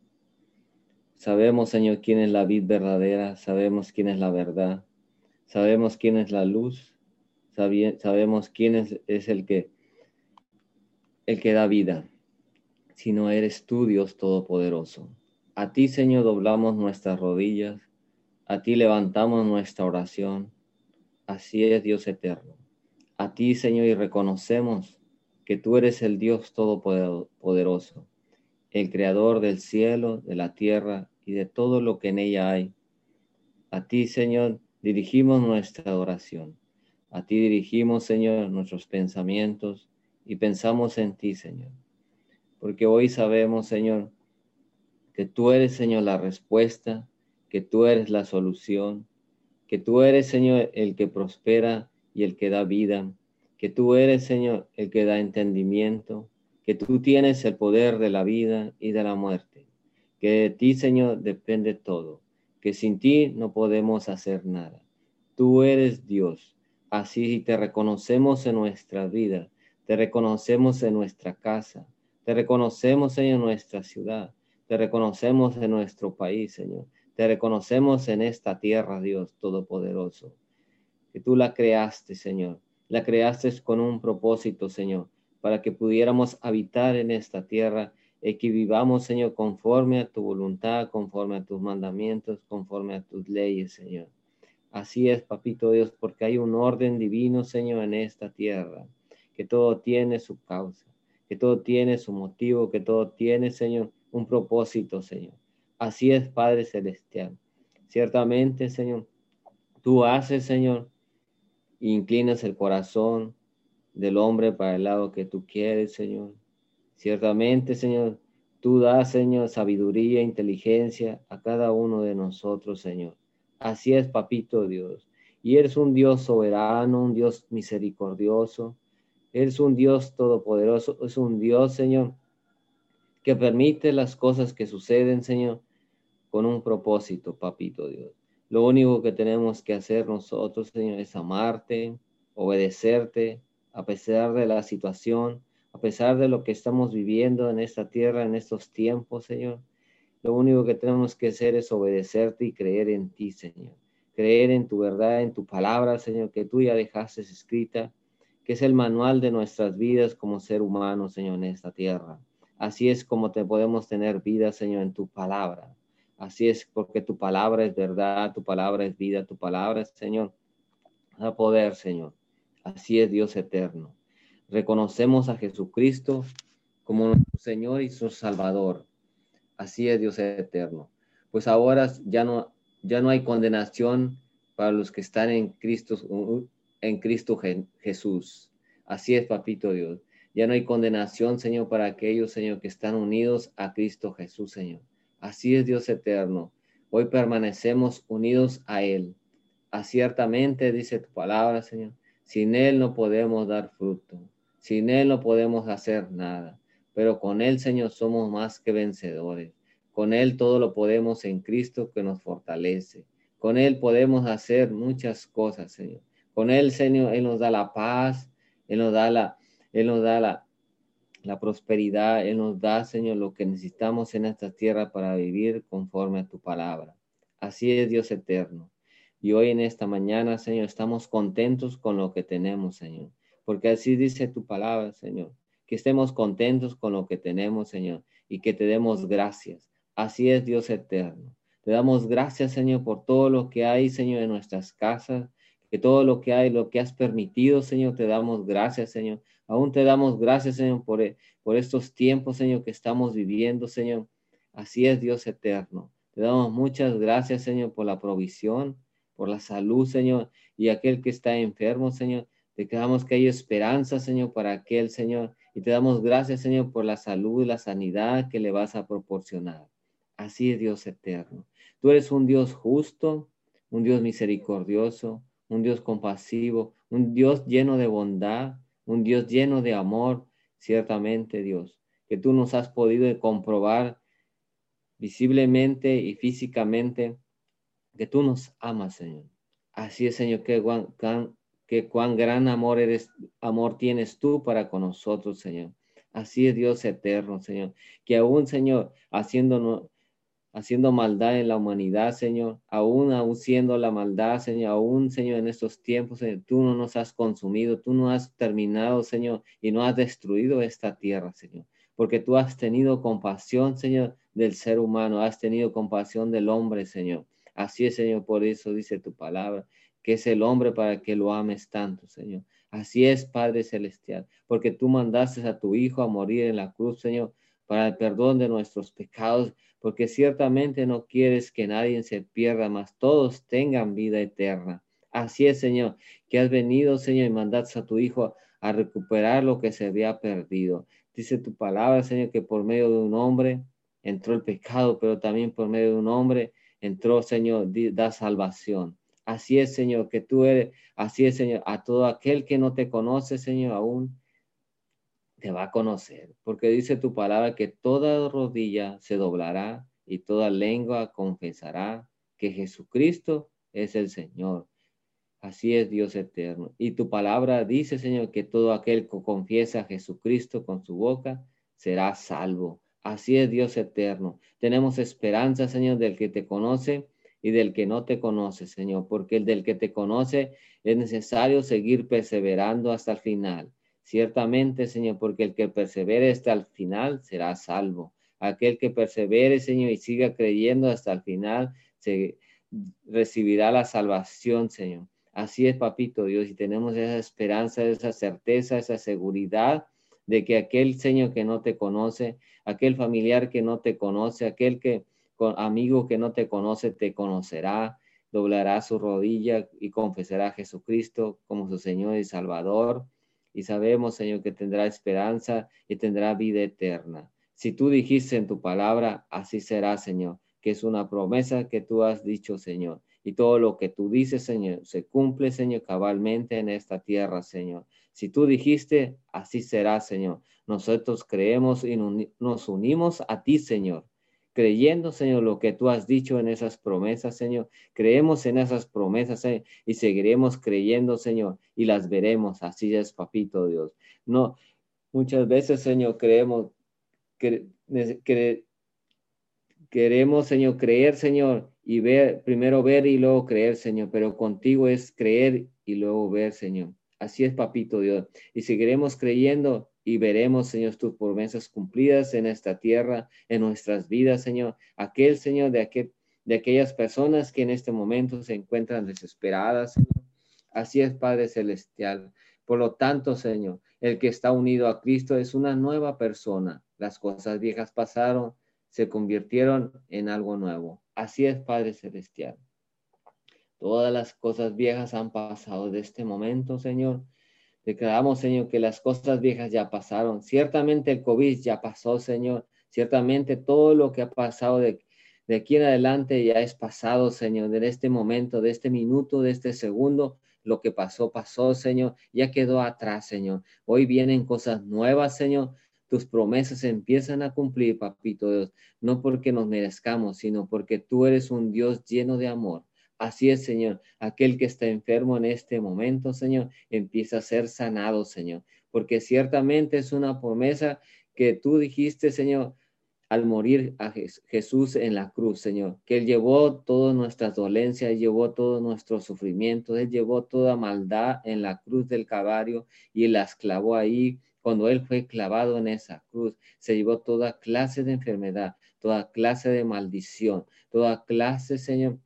sabemos, Señor, quién es la vid verdadera, sabemos quién es la verdad, sabemos quién es la luz, sabi- sabemos quién es, es el, que, el que da vida, si no eres tú, Dios Todopoderoso. A ti, Señor, doblamos nuestras rodillas, a ti levantamos nuestra oración, así es, Dios eterno. A ti, Señor, y reconocemos que tú eres el Dios Todopoderoso, el Creador del cielo, de la tierra y de todo lo que en ella hay. A ti, Señor, dirigimos nuestra oración. A ti dirigimos, Señor, nuestros pensamientos y pensamos en ti, Señor. Porque hoy sabemos, Señor, que tú eres, Señor, la respuesta, que tú eres la solución, que tú eres, Señor, el que prospera y el que da vida, que tú eres, Señor, el que da entendimiento, que tú tienes el poder de la vida y de la muerte, que de ti, Señor, depende todo, que sin ti no podemos hacer nada. Tú eres Dios, así te reconocemos en nuestra vida, te reconocemos en nuestra casa, te reconocemos, Señor, en nuestra ciudad, te reconocemos en nuestro país, Señor, te reconocemos en esta tierra, Dios Todopoderoso, que tú la creaste, Señor. La creaste con un propósito, Señor, para que pudiéramos habitar en esta tierra y que vivamos, Señor, conforme a tu voluntad, conforme a tus mandamientos, conforme a tus leyes, Señor. Así es, Papito Dios, porque hay un orden divino, Señor, en esta tierra, que todo tiene su causa, que todo tiene su motivo, que todo tiene, Señor, un propósito, Señor. Así es, Padre Celestial. Ciertamente, Señor, tú haces, Señor, inclinas el corazón del hombre para el lado que tú quieres, Señor. Ciertamente, Señor, tú das, Señor, sabiduría e inteligencia a cada uno de nosotros, Señor. Así es, Papito Dios. Y eres un Dios soberano, un Dios misericordioso. Eres un Dios todopoderoso. Es un Dios, Señor, que permite las cosas que suceden, Señor, con un propósito, Papito Dios. Lo único que tenemos que hacer nosotros, Señor, es amarte, obedecerte, a pesar de la situación, a pesar de lo que estamos viviendo en esta tierra, en estos tiempos, Señor. Lo único que tenemos que hacer es obedecerte y creer en ti, Señor. Creer en tu verdad, en tu palabra, Señor, que tú ya dejaste escrita, que es el manual de nuestras vidas como ser humano, Señor, en esta tierra. Así es como te podemos tener vida, Señor, en tu palabra. Así es, porque tu palabra es verdad, tu palabra es vida, tu palabra, Señor, da poder, Señor. Así es, Dios eterno. Reconocemos a Jesucristo como nuestro Señor y su Salvador. Así es, Dios eterno. Pues ahora ya no, ya no hay condenación para los que están en Cristo, en Cristo Jesús. Así es, Papito Dios. Ya no hay condenación, Señor, para aquellos, Señor, que están unidos a Cristo Jesús, Señor. Así es, Dios eterno. Hoy permanecemos unidos a Él. Aciertamente dice tu palabra, Señor. Sin Él no podemos dar fruto. Sin Él no podemos hacer nada. Pero con Él, Señor, somos más que vencedores. Con Él todo lo podemos en Cristo que nos fortalece. Con Él podemos hacer muchas cosas, Señor. Con él, Señor, Él nos da la paz, Él nos da la, Él nos da la, la prosperidad, Él nos da, Señor, lo que necesitamos en esta tierra para vivir conforme a tu palabra. Así es, Dios eterno. Y hoy en esta mañana, Señor, estamos contentos con lo que tenemos, Señor. Porque así dice tu palabra, Señor. Que estemos contentos con lo que tenemos, Señor. Y que te demos gracias. Así es, Dios eterno. Te damos gracias, Señor, por todo lo que hay, Señor, en nuestras casas. Que todo lo que hay, lo que has permitido, Señor, te damos gracias, Señor. Aún te damos gracias, Señor, por, por estos tiempos, Señor, que estamos viviendo, Señor. Así es, Dios eterno. Te damos muchas gracias, Señor, por la provisión, por la salud, Señor, y aquel que está enfermo, Señor. Declaramos que hay esperanza, Señor, para aquel, Señor. Y te damos gracias, Señor, por la salud y la sanidad que le vas a proporcionar. Así es, Dios eterno. Tú eres un Dios justo, un Dios misericordioso, un Dios compasivo, un Dios lleno de bondad, un Dios lleno de amor. Ciertamente, Dios, que tú nos has podido comprobar visiblemente y físicamente que tú nos amas, Señor. Así es, Señor, que cuán, cuán, que cuán gran amor eres, amor tienes tú para con nosotros, Señor. Así es, Dios eterno, Señor. Que aún, Señor, haciéndonos, haciendo maldad en la humanidad, Señor, aún, aún siendo la maldad, Señor, aún, Señor, en estos tiempos, Señor, tú no nos has consumido, tú no has terminado, Señor, y no has destruido esta tierra, Señor. Porque tú has tenido compasión, Señor, del ser humano, has tenido compasión del hombre, Señor. Así es, Señor, por eso dice tu palabra, que es el hombre para que lo ames tanto, Señor. Así es, Padre Celestial, porque tú mandaste a tu Hijo a morir en la cruz, Señor, para el perdón de nuestros pecados, porque ciertamente no quieres que nadie se pierda, mas todos tengan vida eterna. Así es, Señor, que has venido, Señor, y mandaste a tu Hijo a recuperar lo que se había perdido. Dice tu palabra, Señor, que por medio de un hombre entró el pecado, pero también por medio de un hombre entró, Señor, da salvación. Así es, Señor, que tú eres, así es, Señor, a todo aquel que no te conoce, Señor, aún te va a conocer, porque dice tu palabra que toda rodilla se doblará y toda lengua confesará que Jesucristo es el Señor. Así es, Dios eterno. Y tu palabra dice, Señor, que todo aquel que confiesa a Jesucristo con su boca será salvo. Así es, Dios eterno. Tenemos esperanza, Señor, del que te conoce y del que no te conoce, Señor, porque el del que te conoce es necesario seguir perseverando hasta el final. Ciertamente, Señor, porque el que persevere hasta el final será salvo. Aquel que persevere, Señor, y siga creyendo hasta el final, se recibirá la salvación, Señor. Así es, papito Dios, y tenemos esa esperanza, esa certeza, esa seguridad de que aquel, Señor, que no te conoce, aquel familiar que no te conoce, aquel que, con, amigo que no te conoce, te conocerá, doblará su rodilla y confesará a Jesucristo como su Señor y Salvador. Y sabemos, Señor, que tendrá esperanza y tendrá vida eterna. Si tú dijiste en tu palabra, así será, Señor, que es una promesa que tú has dicho, Señor. Y todo lo que tú dices, Señor, se cumple, Señor, cabalmente en esta tierra, Señor. Si tú dijiste, así será, Señor. Nosotros creemos y nos unimos a ti, Señor, creyendo, Señor, lo que tú has dicho en esas promesas, Señor. Creemos en esas promesas, Señor, y seguiremos creyendo, Señor, y las veremos. Así es, papito Dios. No, muchas veces, Señor, creemos, cre, cre, queremos, Señor, creer, Señor, y ver, primero ver y luego creer, Señor, pero contigo es creer y luego ver, Señor. Así es, papito Dios, y seguiremos creyendo y veremos, Señor, tus promesas cumplidas en esta tierra, en nuestras vidas, Señor. Aquel, Señor, de, aquel, de aquellas personas que en este momento se encuentran desesperadas, Señor. Así es, Padre Celestial. Por lo tanto, Señor, el que está unido a Cristo es una nueva persona. Las cosas viejas pasaron, se convirtieron en algo nuevo. Así es, Padre Celestial. Todas las cosas viejas han pasado de este momento, Señor. Declaramos, Señor, que las cosas viejas ya pasaron. Ciertamente el COVID ya pasó, Señor. Ciertamente todo lo que ha pasado de, de aquí en adelante ya es pasado, Señor. En este momento, de este minuto, de este segundo, lo que pasó, pasó, Señor. Ya quedó atrás, Señor. Hoy vienen cosas nuevas, Señor. Tus promesas empiezan a cumplir, papito Dios. No porque nos merezcamos, sino porque tú eres un Dios lleno de amor. Así es, Señor. Aquel que está enfermo en este momento, Señor, empieza a ser sanado, Señor. Porque ciertamente es una promesa que tú dijiste, Señor, al morir a Jesús en la cruz, Señor. Que Él llevó todas nuestras dolencias, Él llevó todos nuestros sufrimientos, Él llevó toda maldad en la cruz del Calvario y las clavó ahí. Cuando Él fue clavado en esa cruz, se llevó toda clase de enfermedad, toda clase de maldición, toda clase, Señor,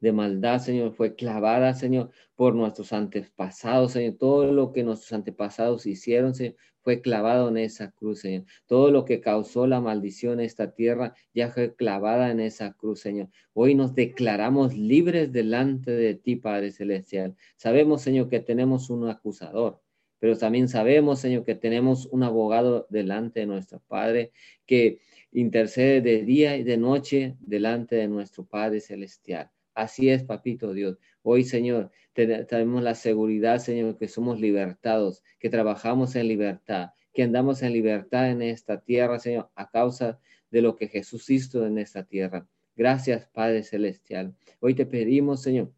de maldad, Señor, fue clavada, Señor, por nuestros antepasados, Señor. Todo lo que nuestros antepasados hicieron, Señor, fue clavado en esa cruz, Señor. Todo lo que causó la maldición en esta tierra ya fue clavada en esa cruz, Señor. Hoy nos declaramos libres delante de ti, Padre Celestial. Sabemos, Señor, que tenemos un acusador, pero también sabemos, Señor, que tenemos un abogado delante de nuestro Padre, que intercede de día y de noche delante de nuestro Padre Celestial. Así es, papito Dios. Hoy, Señor, tenemos la seguridad, Señor, que somos libertados, que trabajamos en libertad, que andamos en libertad en esta tierra, Señor, a causa de lo que Jesús hizo en esta tierra. Gracias, Padre Celestial. Hoy te pedimos, Señor,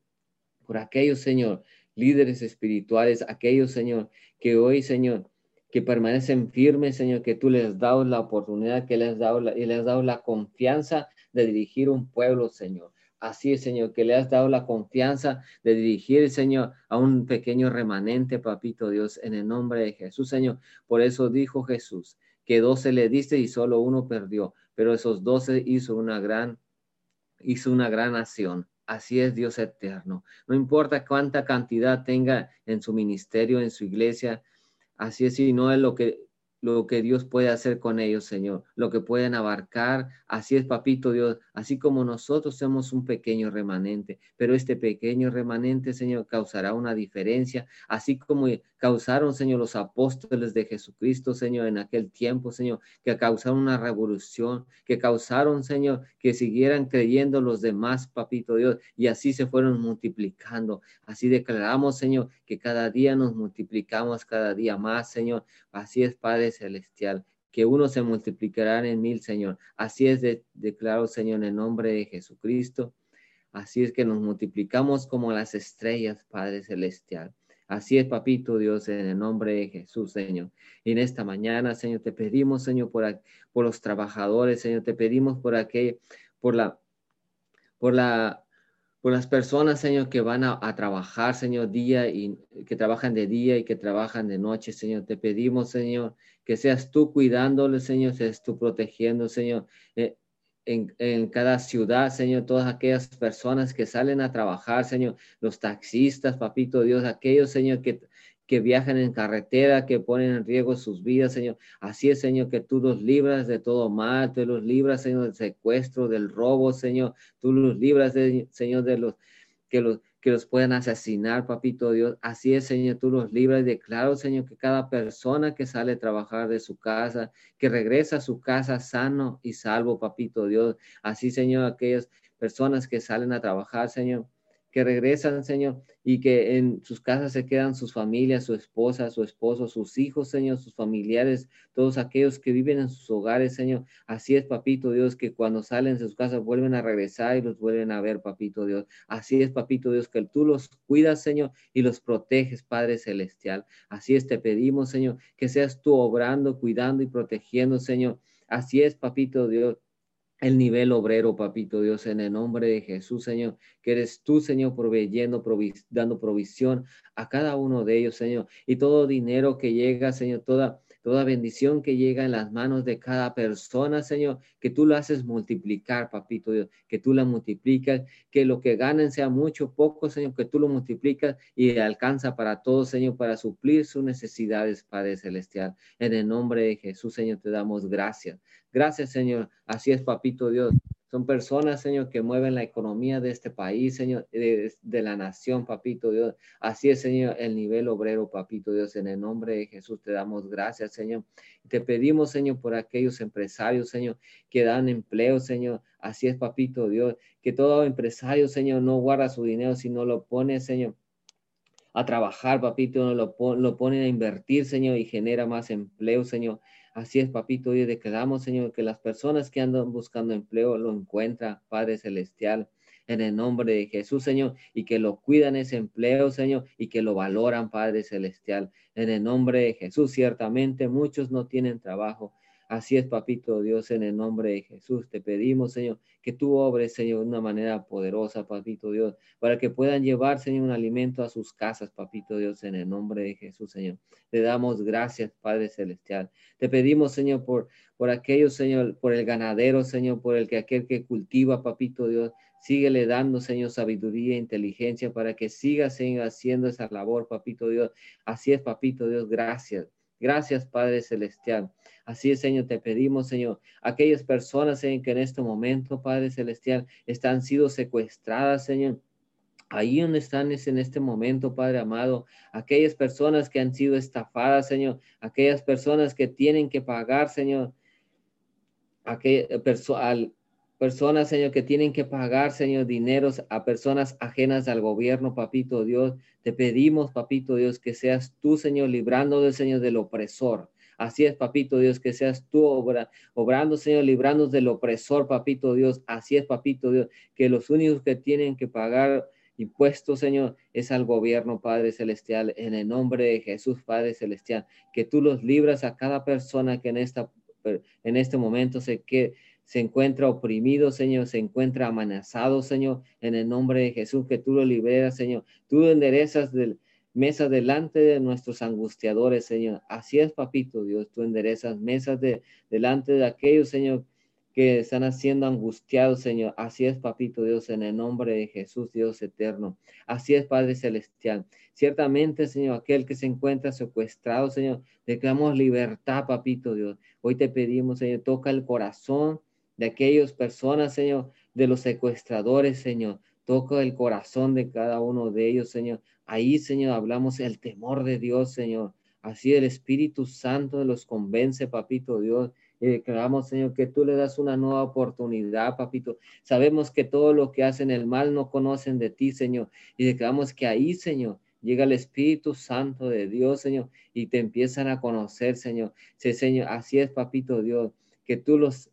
por aquellos, Señor, líderes espirituales, aquellos, Señor, que hoy, Señor, que permanecen firmes, Señor, que tú les has dado la oportunidad, que les has dado la, y les has dado la confianza de dirigir un pueblo, Señor. Así es, Señor, que le has dado la confianza de dirigir, Señor, a un pequeño remanente, papito Dios, en el nombre de Jesús, Señor. Por eso dijo Jesús que doce le diste y solo uno perdió, pero esos doce hizo una gran, hizo una gran nación. Así es, Dios eterno. No importa cuánta cantidad tenga en su ministerio, en su iglesia, así es, y no es lo que... lo que Dios puede hacer con ellos, Señor, lo que pueden abarcar. Así es, papito Dios, así como nosotros somos un pequeño remanente, pero este pequeño remanente, Señor, causará una diferencia, así como causaron, Señor, los apóstoles de Jesucristo, Señor, en aquel tiempo, Señor, que causaron una revolución, que causaron, Señor, que siguieran creyendo los demás, papito Dios, y así se fueron multiplicando. Así declaramos, Señor, que cada día nos multiplicamos cada día más, Señor. Así es, Padre Celestial, que uno se multiplicará en mil, Señor. Así es, de, declaro, Señor, en el nombre de Jesucristo. Así es que nos multiplicamos como las estrellas, Padre Celestial. Así es, papito Dios, en el nombre de Jesús, Señor. Y en esta mañana, Señor, te pedimos, Señor, por, por los trabajadores, Señor, te pedimos por aquel, por la, por la, por las personas, Señor, que van a, a trabajar, Señor, día y que trabajan de día y que trabajan de noche, Señor. Te pedimos, Señor, que seas tú cuidándoles, Señor, seas tú protegiendo, Señor, eh, en, en cada ciudad, Señor, todas aquellas personas que salen a trabajar, Señor, los taxistas, papito Dios, aquellos, Señor, que, que viajan en carretera, que ponen en riesgo sus vidas, Señor. Así es, Señor, que tú los libras de todo mal, tú los libras, Señor, del secuestro, del robo, Señor. Tú los libras, de, Señor, de los que los que los puedan asesinar, papito Dios. Así es, Señor, tú los libras. Declaro, Señor, que cada persona que sale a trabajar de su casa, que regresa a su casa sano y salvo, papito Dios. Así, Señor, aquellas personas que salen a trabajar, Señor, que regresan, Señor, y que en sus casas se quedan sus familias, su esposa, su esposo, sus hijos, Señor, sus familiares, todos aquellos que viven en sus hogares, Señor. Así es, papito Dios, que cuando salen de sus casas vuelven a regresar y los vuelven a ver, papito Dios. Así es, papito Dios, que tú los cuidas, Señor, y los proteges, Padre Celestial. Así es, te pedimos, Señor, que seas tú obrando, cuidando y protegiendo, Señor. Así es, papito Dios, el nivel obrero, papito Dios, en el nombre de Jesús, Señor, que eres tú, Señor, proveyendo, provis- dando provisión a cada uno de ellos, Señor, y todo dinero que llega, Señor, toda, toda bendición que llega en las manos de cada persona, Señor, que tú lo haces multiplicar, papito Dios, que tú la multiplicas, que lo que ganen sea mucho o poco, Señor, que tú lo multiplicas y alcanza para todos, Señor, para suplir sus necesidades, Padre Celestial. En el nombre de Jesús, Señor, te damos gracias. Gracias, Señor. Así es, papito Dios. Son personas, Señor, que mueven la economía de este país, Señor, de, de la nación, papito Dios. Así es, Señor, el nivel obrero, papito Dios. En el nombre de Jesús te damos gracias, Señor. Te pedimos, Señor, por aquellos empresarios, Señor, que dan empleo, Señor. Así es, papito Dios, que todo empresario, Señor, no guarda su dinero, sino lo pone, Señor, a trabajar, papito, lo, lo pone a invertir, Señor, y genera más empleo, Señor. Así es, papito, hoy declaramos, Señor, que las personas que andan buscando empleo lo encuentran, Padre Celestial. en el nombre de Jesús, Señor, y que lo cuidan ese empleo, Señor, y que lo valoran, Padre Celestial, en el nombre de Jesús. Ciertamente muchos no tienen trabajo. Así es, Papito Dios, en el nombre de Jesús te pedimos, Señor, que tú obres, Señor, de una manera poderosa, Papito Dios, para que puedan llevar, Señor, un alimento a sus casas, Papito Dios, en el nombre de Jesús, Señor. Te damos gracias, Padre Celestial. Te pedimos, Señor, por, por aquellos, Señor, por el ganadero, Señor, por el que aquel que cultiva, Papito Dios, síguele dando, Señor, sabiduría e inteligencia para que siga, Señor, haciendo esa labor, Papito Dios. Así es, Papito Dios, gracias. Gracias, Padre Celestial. Así es, Señor, te pedimos, Señor, aquellas personas, Señor, que en este momento, Padre Celestial, están siendo secuestradas, Señor. Ahí donde están es en este momento, Padre amado, aquellas personas que han sido estafadas, Señor, aquellas personas que tienen que pagar, Señor, aquellas personas, Personas, Señor, que tienen que pagar, Señor, dineros a personas ajenas al gobierno, Papito Dios. Te pedimos, Papito Dios, que seas tú, Señor, librándonos, Señor, del opresor. Así es, Papito Dios, que seas tú obra, obrando, Señor, librándonos del opresor, Papito Dios. Así es, Papito Dios, que los únicos que tienen que pagar impuestos, Señor, es al gobierno, Padre Celestial. En el nombre de Jesús, Padre Celestial, que tú los libras a cada persona que en, esta, en este momento se quede. Se encuentra oprimido, Señor, se encuentra amenazado, Señor, en el nombre de Jesús, que tú lo liberas, Señor. Tú enderezas del, mesas delante de nuestros angustiadores, Señor. Así es, Papito Dios, tú enderezas mesas de, delante de aquellos, Señor, que están haciendo angustiados, Señor. Así es, Papito Dios, en el nombre de Jesús, Dios eterno. Así es, Padre Celestial. Ciertamente, Señor, aquel que se encuentra secuestrado, Señor, declaramos libertad, Papito Dios. Hoy te pedimos, Señor, toca el corazón de aquellas personas, Señor, de los secuestradores, Señor. Toca el corazón de cada uno de ellos, Señor. Ahí, Señor, hablamos el temor de Dios, Señor. Así el Espíritu Santo los convence, Papito Dios. Y declaramos, Señor, que tú le das una nueva oportunidad, Papito. Sabemos que todo lo que hacen el mal no conocen de ti, Señor. Y declaramos que ahí, Señor, llega el Espíritu Santo de Dios, Señor, y te empiezan a conocer, Señor. Sí, Señor, así es, Papito Dios, que tú los...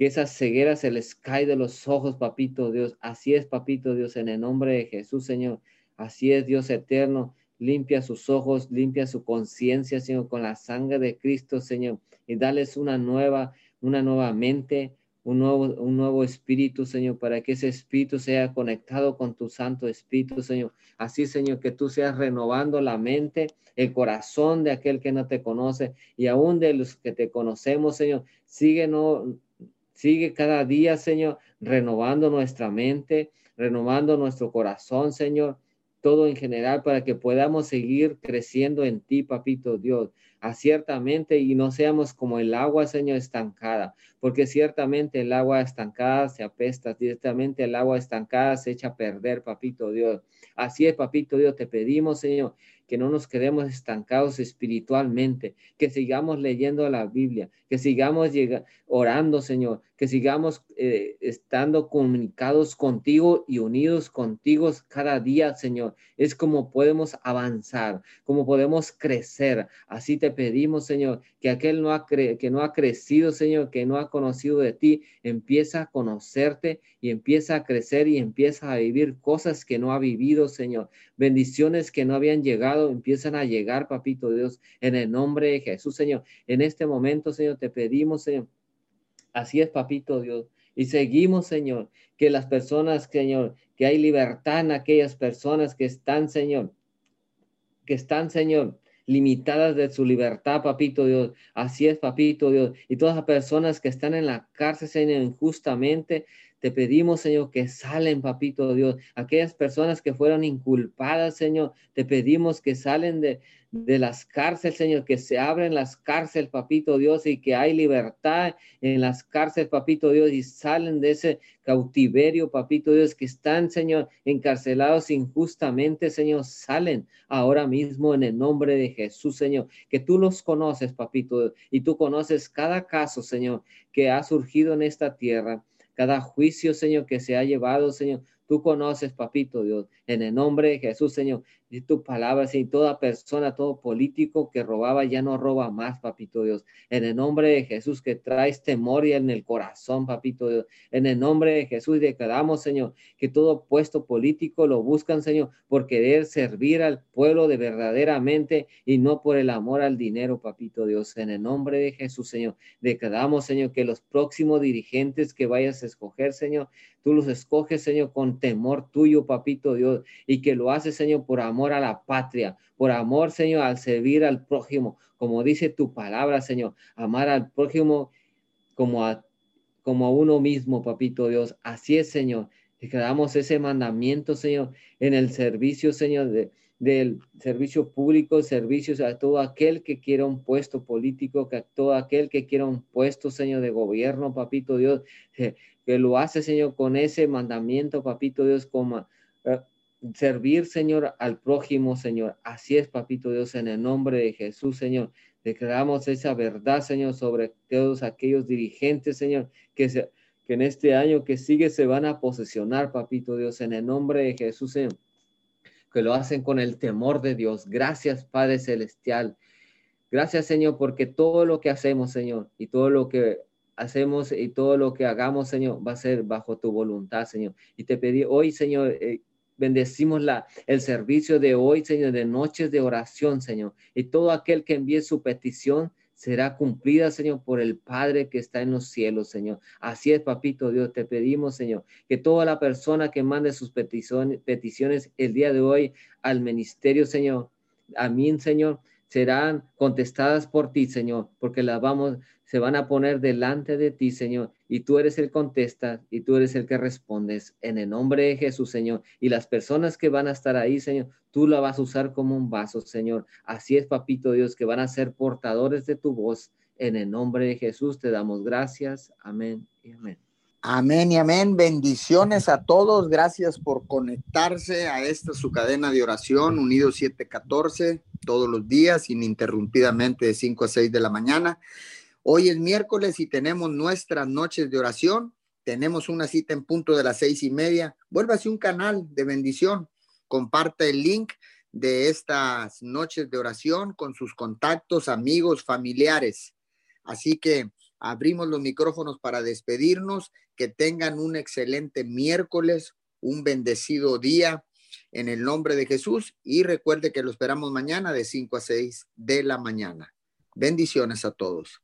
que esas cegueras se les cae de los ojos, Papito Dios. Así es, Papito Dios, en el nombre de Jesús, Señor. Así es, Dios eterno. Limpia sus ojos, limpia su conciencia, Señor, con la sangre de Cristo, Señor. Y dales una nueva, una nueva mente, un nuevo, un nuevo espíritu, Señor, para que ese espíritu sea conectado con tu Santo Espíritu, Señor. Así, Señor, que tú seas renovando la mente, el corazón de aquel que no te conoce, y aún de los que te conocemos, Señor. Sigue no... Sigue cada día, Señor, renovando nuestra mente, renovando nuestro corazón, Señor, todo en general para que podamos seguir creciendo en ti, Papito Dios, aciertamente y no seamos como el agua, Señor, estancada, porque ciertamente el agua estancada se apesta, directamente el agua estancada se echa a perder, Papito Dios. Así es, Papito Dios, te pedimos, Señor, que no nos quedemos estancados espiritualmente, que sigamos leyendo la Biblia, que sigamos lleg- orando, Señor, que sigamos eh, estando comunicados contigo y unidos contigo cada día, Señor. Es como podemos avanzar, como podemos crecer. Así te pedimos, Señor, que aquel no ha cre- que no ha crecido, Señor, que no ha conocido de ti, empieza a conocerte y empieza a crecer y empieza a vivir cosas que no ha vivido, Señor. Bendiciones que no habían llegado empiezan a llegar, Papito Dios, en el nombre de Jesús, Señor. En este momento, Señor, te pedimos, Señor, así es, Papito Dios, y seguimos, Señor, que las personas, Señor, que hay libertad en aquellas personas que están, Señor, que están, Señor, limitadas de su libertad, Papito Dios. Así es, Papito Dios, y todas las personas que están en la cárcel, Señor, injustamente, te pedimos, Señor, que salen, Papito Dios. Aquellas personas que fueron inculpadas, Señor, te pedimos que salen de, de las cárceles, Señor, que se abren las cárceles, Papito Dios, y que hay libertad en las cárceles, Papito Dios, y salen de ese cautiverio, Papito Dios, que están, Señor, encarcelados injustamente, Señor, salen ahora mismo en el nombre de Jesús, Señor, que tú los conoces, Papito Dios, y tú conoces cada caso, Señor, que ha surgido en esta tierra. Cada juicio, Señor, que se ha llevado, Señor, Tú conoces, papito Dios, en el nombre de Jesús, Señor, di tu palabra, Señor, y toda persona, todo político que robaba, ya no roba más, papito Dios, en el nombre de Jesús, que traes temor en el corazón, papito Dios, en el nombre de Jesús, declaramos, Señor, que todo puesto político lo buscan, Señor, por querer servir al pueblo de verdaderamente, y no por el amor al dinero, papito Dios, en el nombre de Jesús, Señor, declaramos, Señor, que los próximos dirigentes que vayas a escoger, Señor, tú los escoges, Señor, con temor tuyo, papito Dios, y que lo haces, Señor, por amor a la patria, por amor, Señor, al servir al prójimo, como dice tu palabra, Señor, amar al prójimo como a, como a uno mismo, papito Dios, así es, Señor, y que damos ese mandamiento, Señor, en el servicio, Señor, de del servicio público, servicios a todo aquel que quiera un puesto político, que a todo aquel que quiera un puesto, Señor, de gobierno, papito Dios, que, que lo hace, Señor, con ese mandamiento, papito Dios, como eh, servir, Señor, al prójimo, Señor. Así es, papito Dios, en el nombre de Jesús, Señor. Declaramos esa verdad, Señor, sobre todos aquellos dirigentes, Señor, que, se, que en este año que sigue se van a posesionar, papito Dios, en el nombre de Jesús, Señor, que lo hacen con el temor de Dios. Gracias, Padre Celestial. Gracias, Señor, porque todo lo que hacemos, Señor, y todo lo que hacemos y todo lo que hagamos, Señor, va a ser bajo tu voluntad, Señor. Y te pedí hoy, Señor, eh, bendecimos la, el servicio de hoy, Señor, de noches de oración, Señor. Y todo aquel que envíe su petición será cumplida, Señor, por el Padre que está en los cielos, Señor. Así es, papito Dios, te pedimos, Señor, que toda la persona que mande sus peticiones, peticiones el día de hoy al ministerio, Señor, a mí, Señor, serán contestadas por ti, Señor, porque las vamos, se van a poner delante de ti, Señor, y tú eres el que contestas, y tú eres el que respondes, en el nombre de Jesús, Señor, y las personas que van a estar ahí, Señor, tú la vas a usar como un vaso, Señor. Así es, papito Dios, que van a ser portadores de tu voz. En el nombre de Jesús te damos gracias. Amén y amén. Amén y amén. Bendiciones a todos. Gracias por conectarse a esta su cadena de oración, Unidos siete catorce, todos los días, ininterrumpidamente de cinco a seis de la mañana. Hoy es miércoles y tenemos nuestras noches de oración. Tenemos una cita en punto de las seis y media. Vuélvase un canal de bendición. Comparte el link de estas noches de oración con sus contactos, amigos, familiares. Así que abrimos los micrófonos para despedirnos. Que tengan un excelente miércoles, un bendecido día en el nombre de Jesús. Y recuerde que lo esperamos mañana de cinco a seis de la mañana. Bendiciones a todos.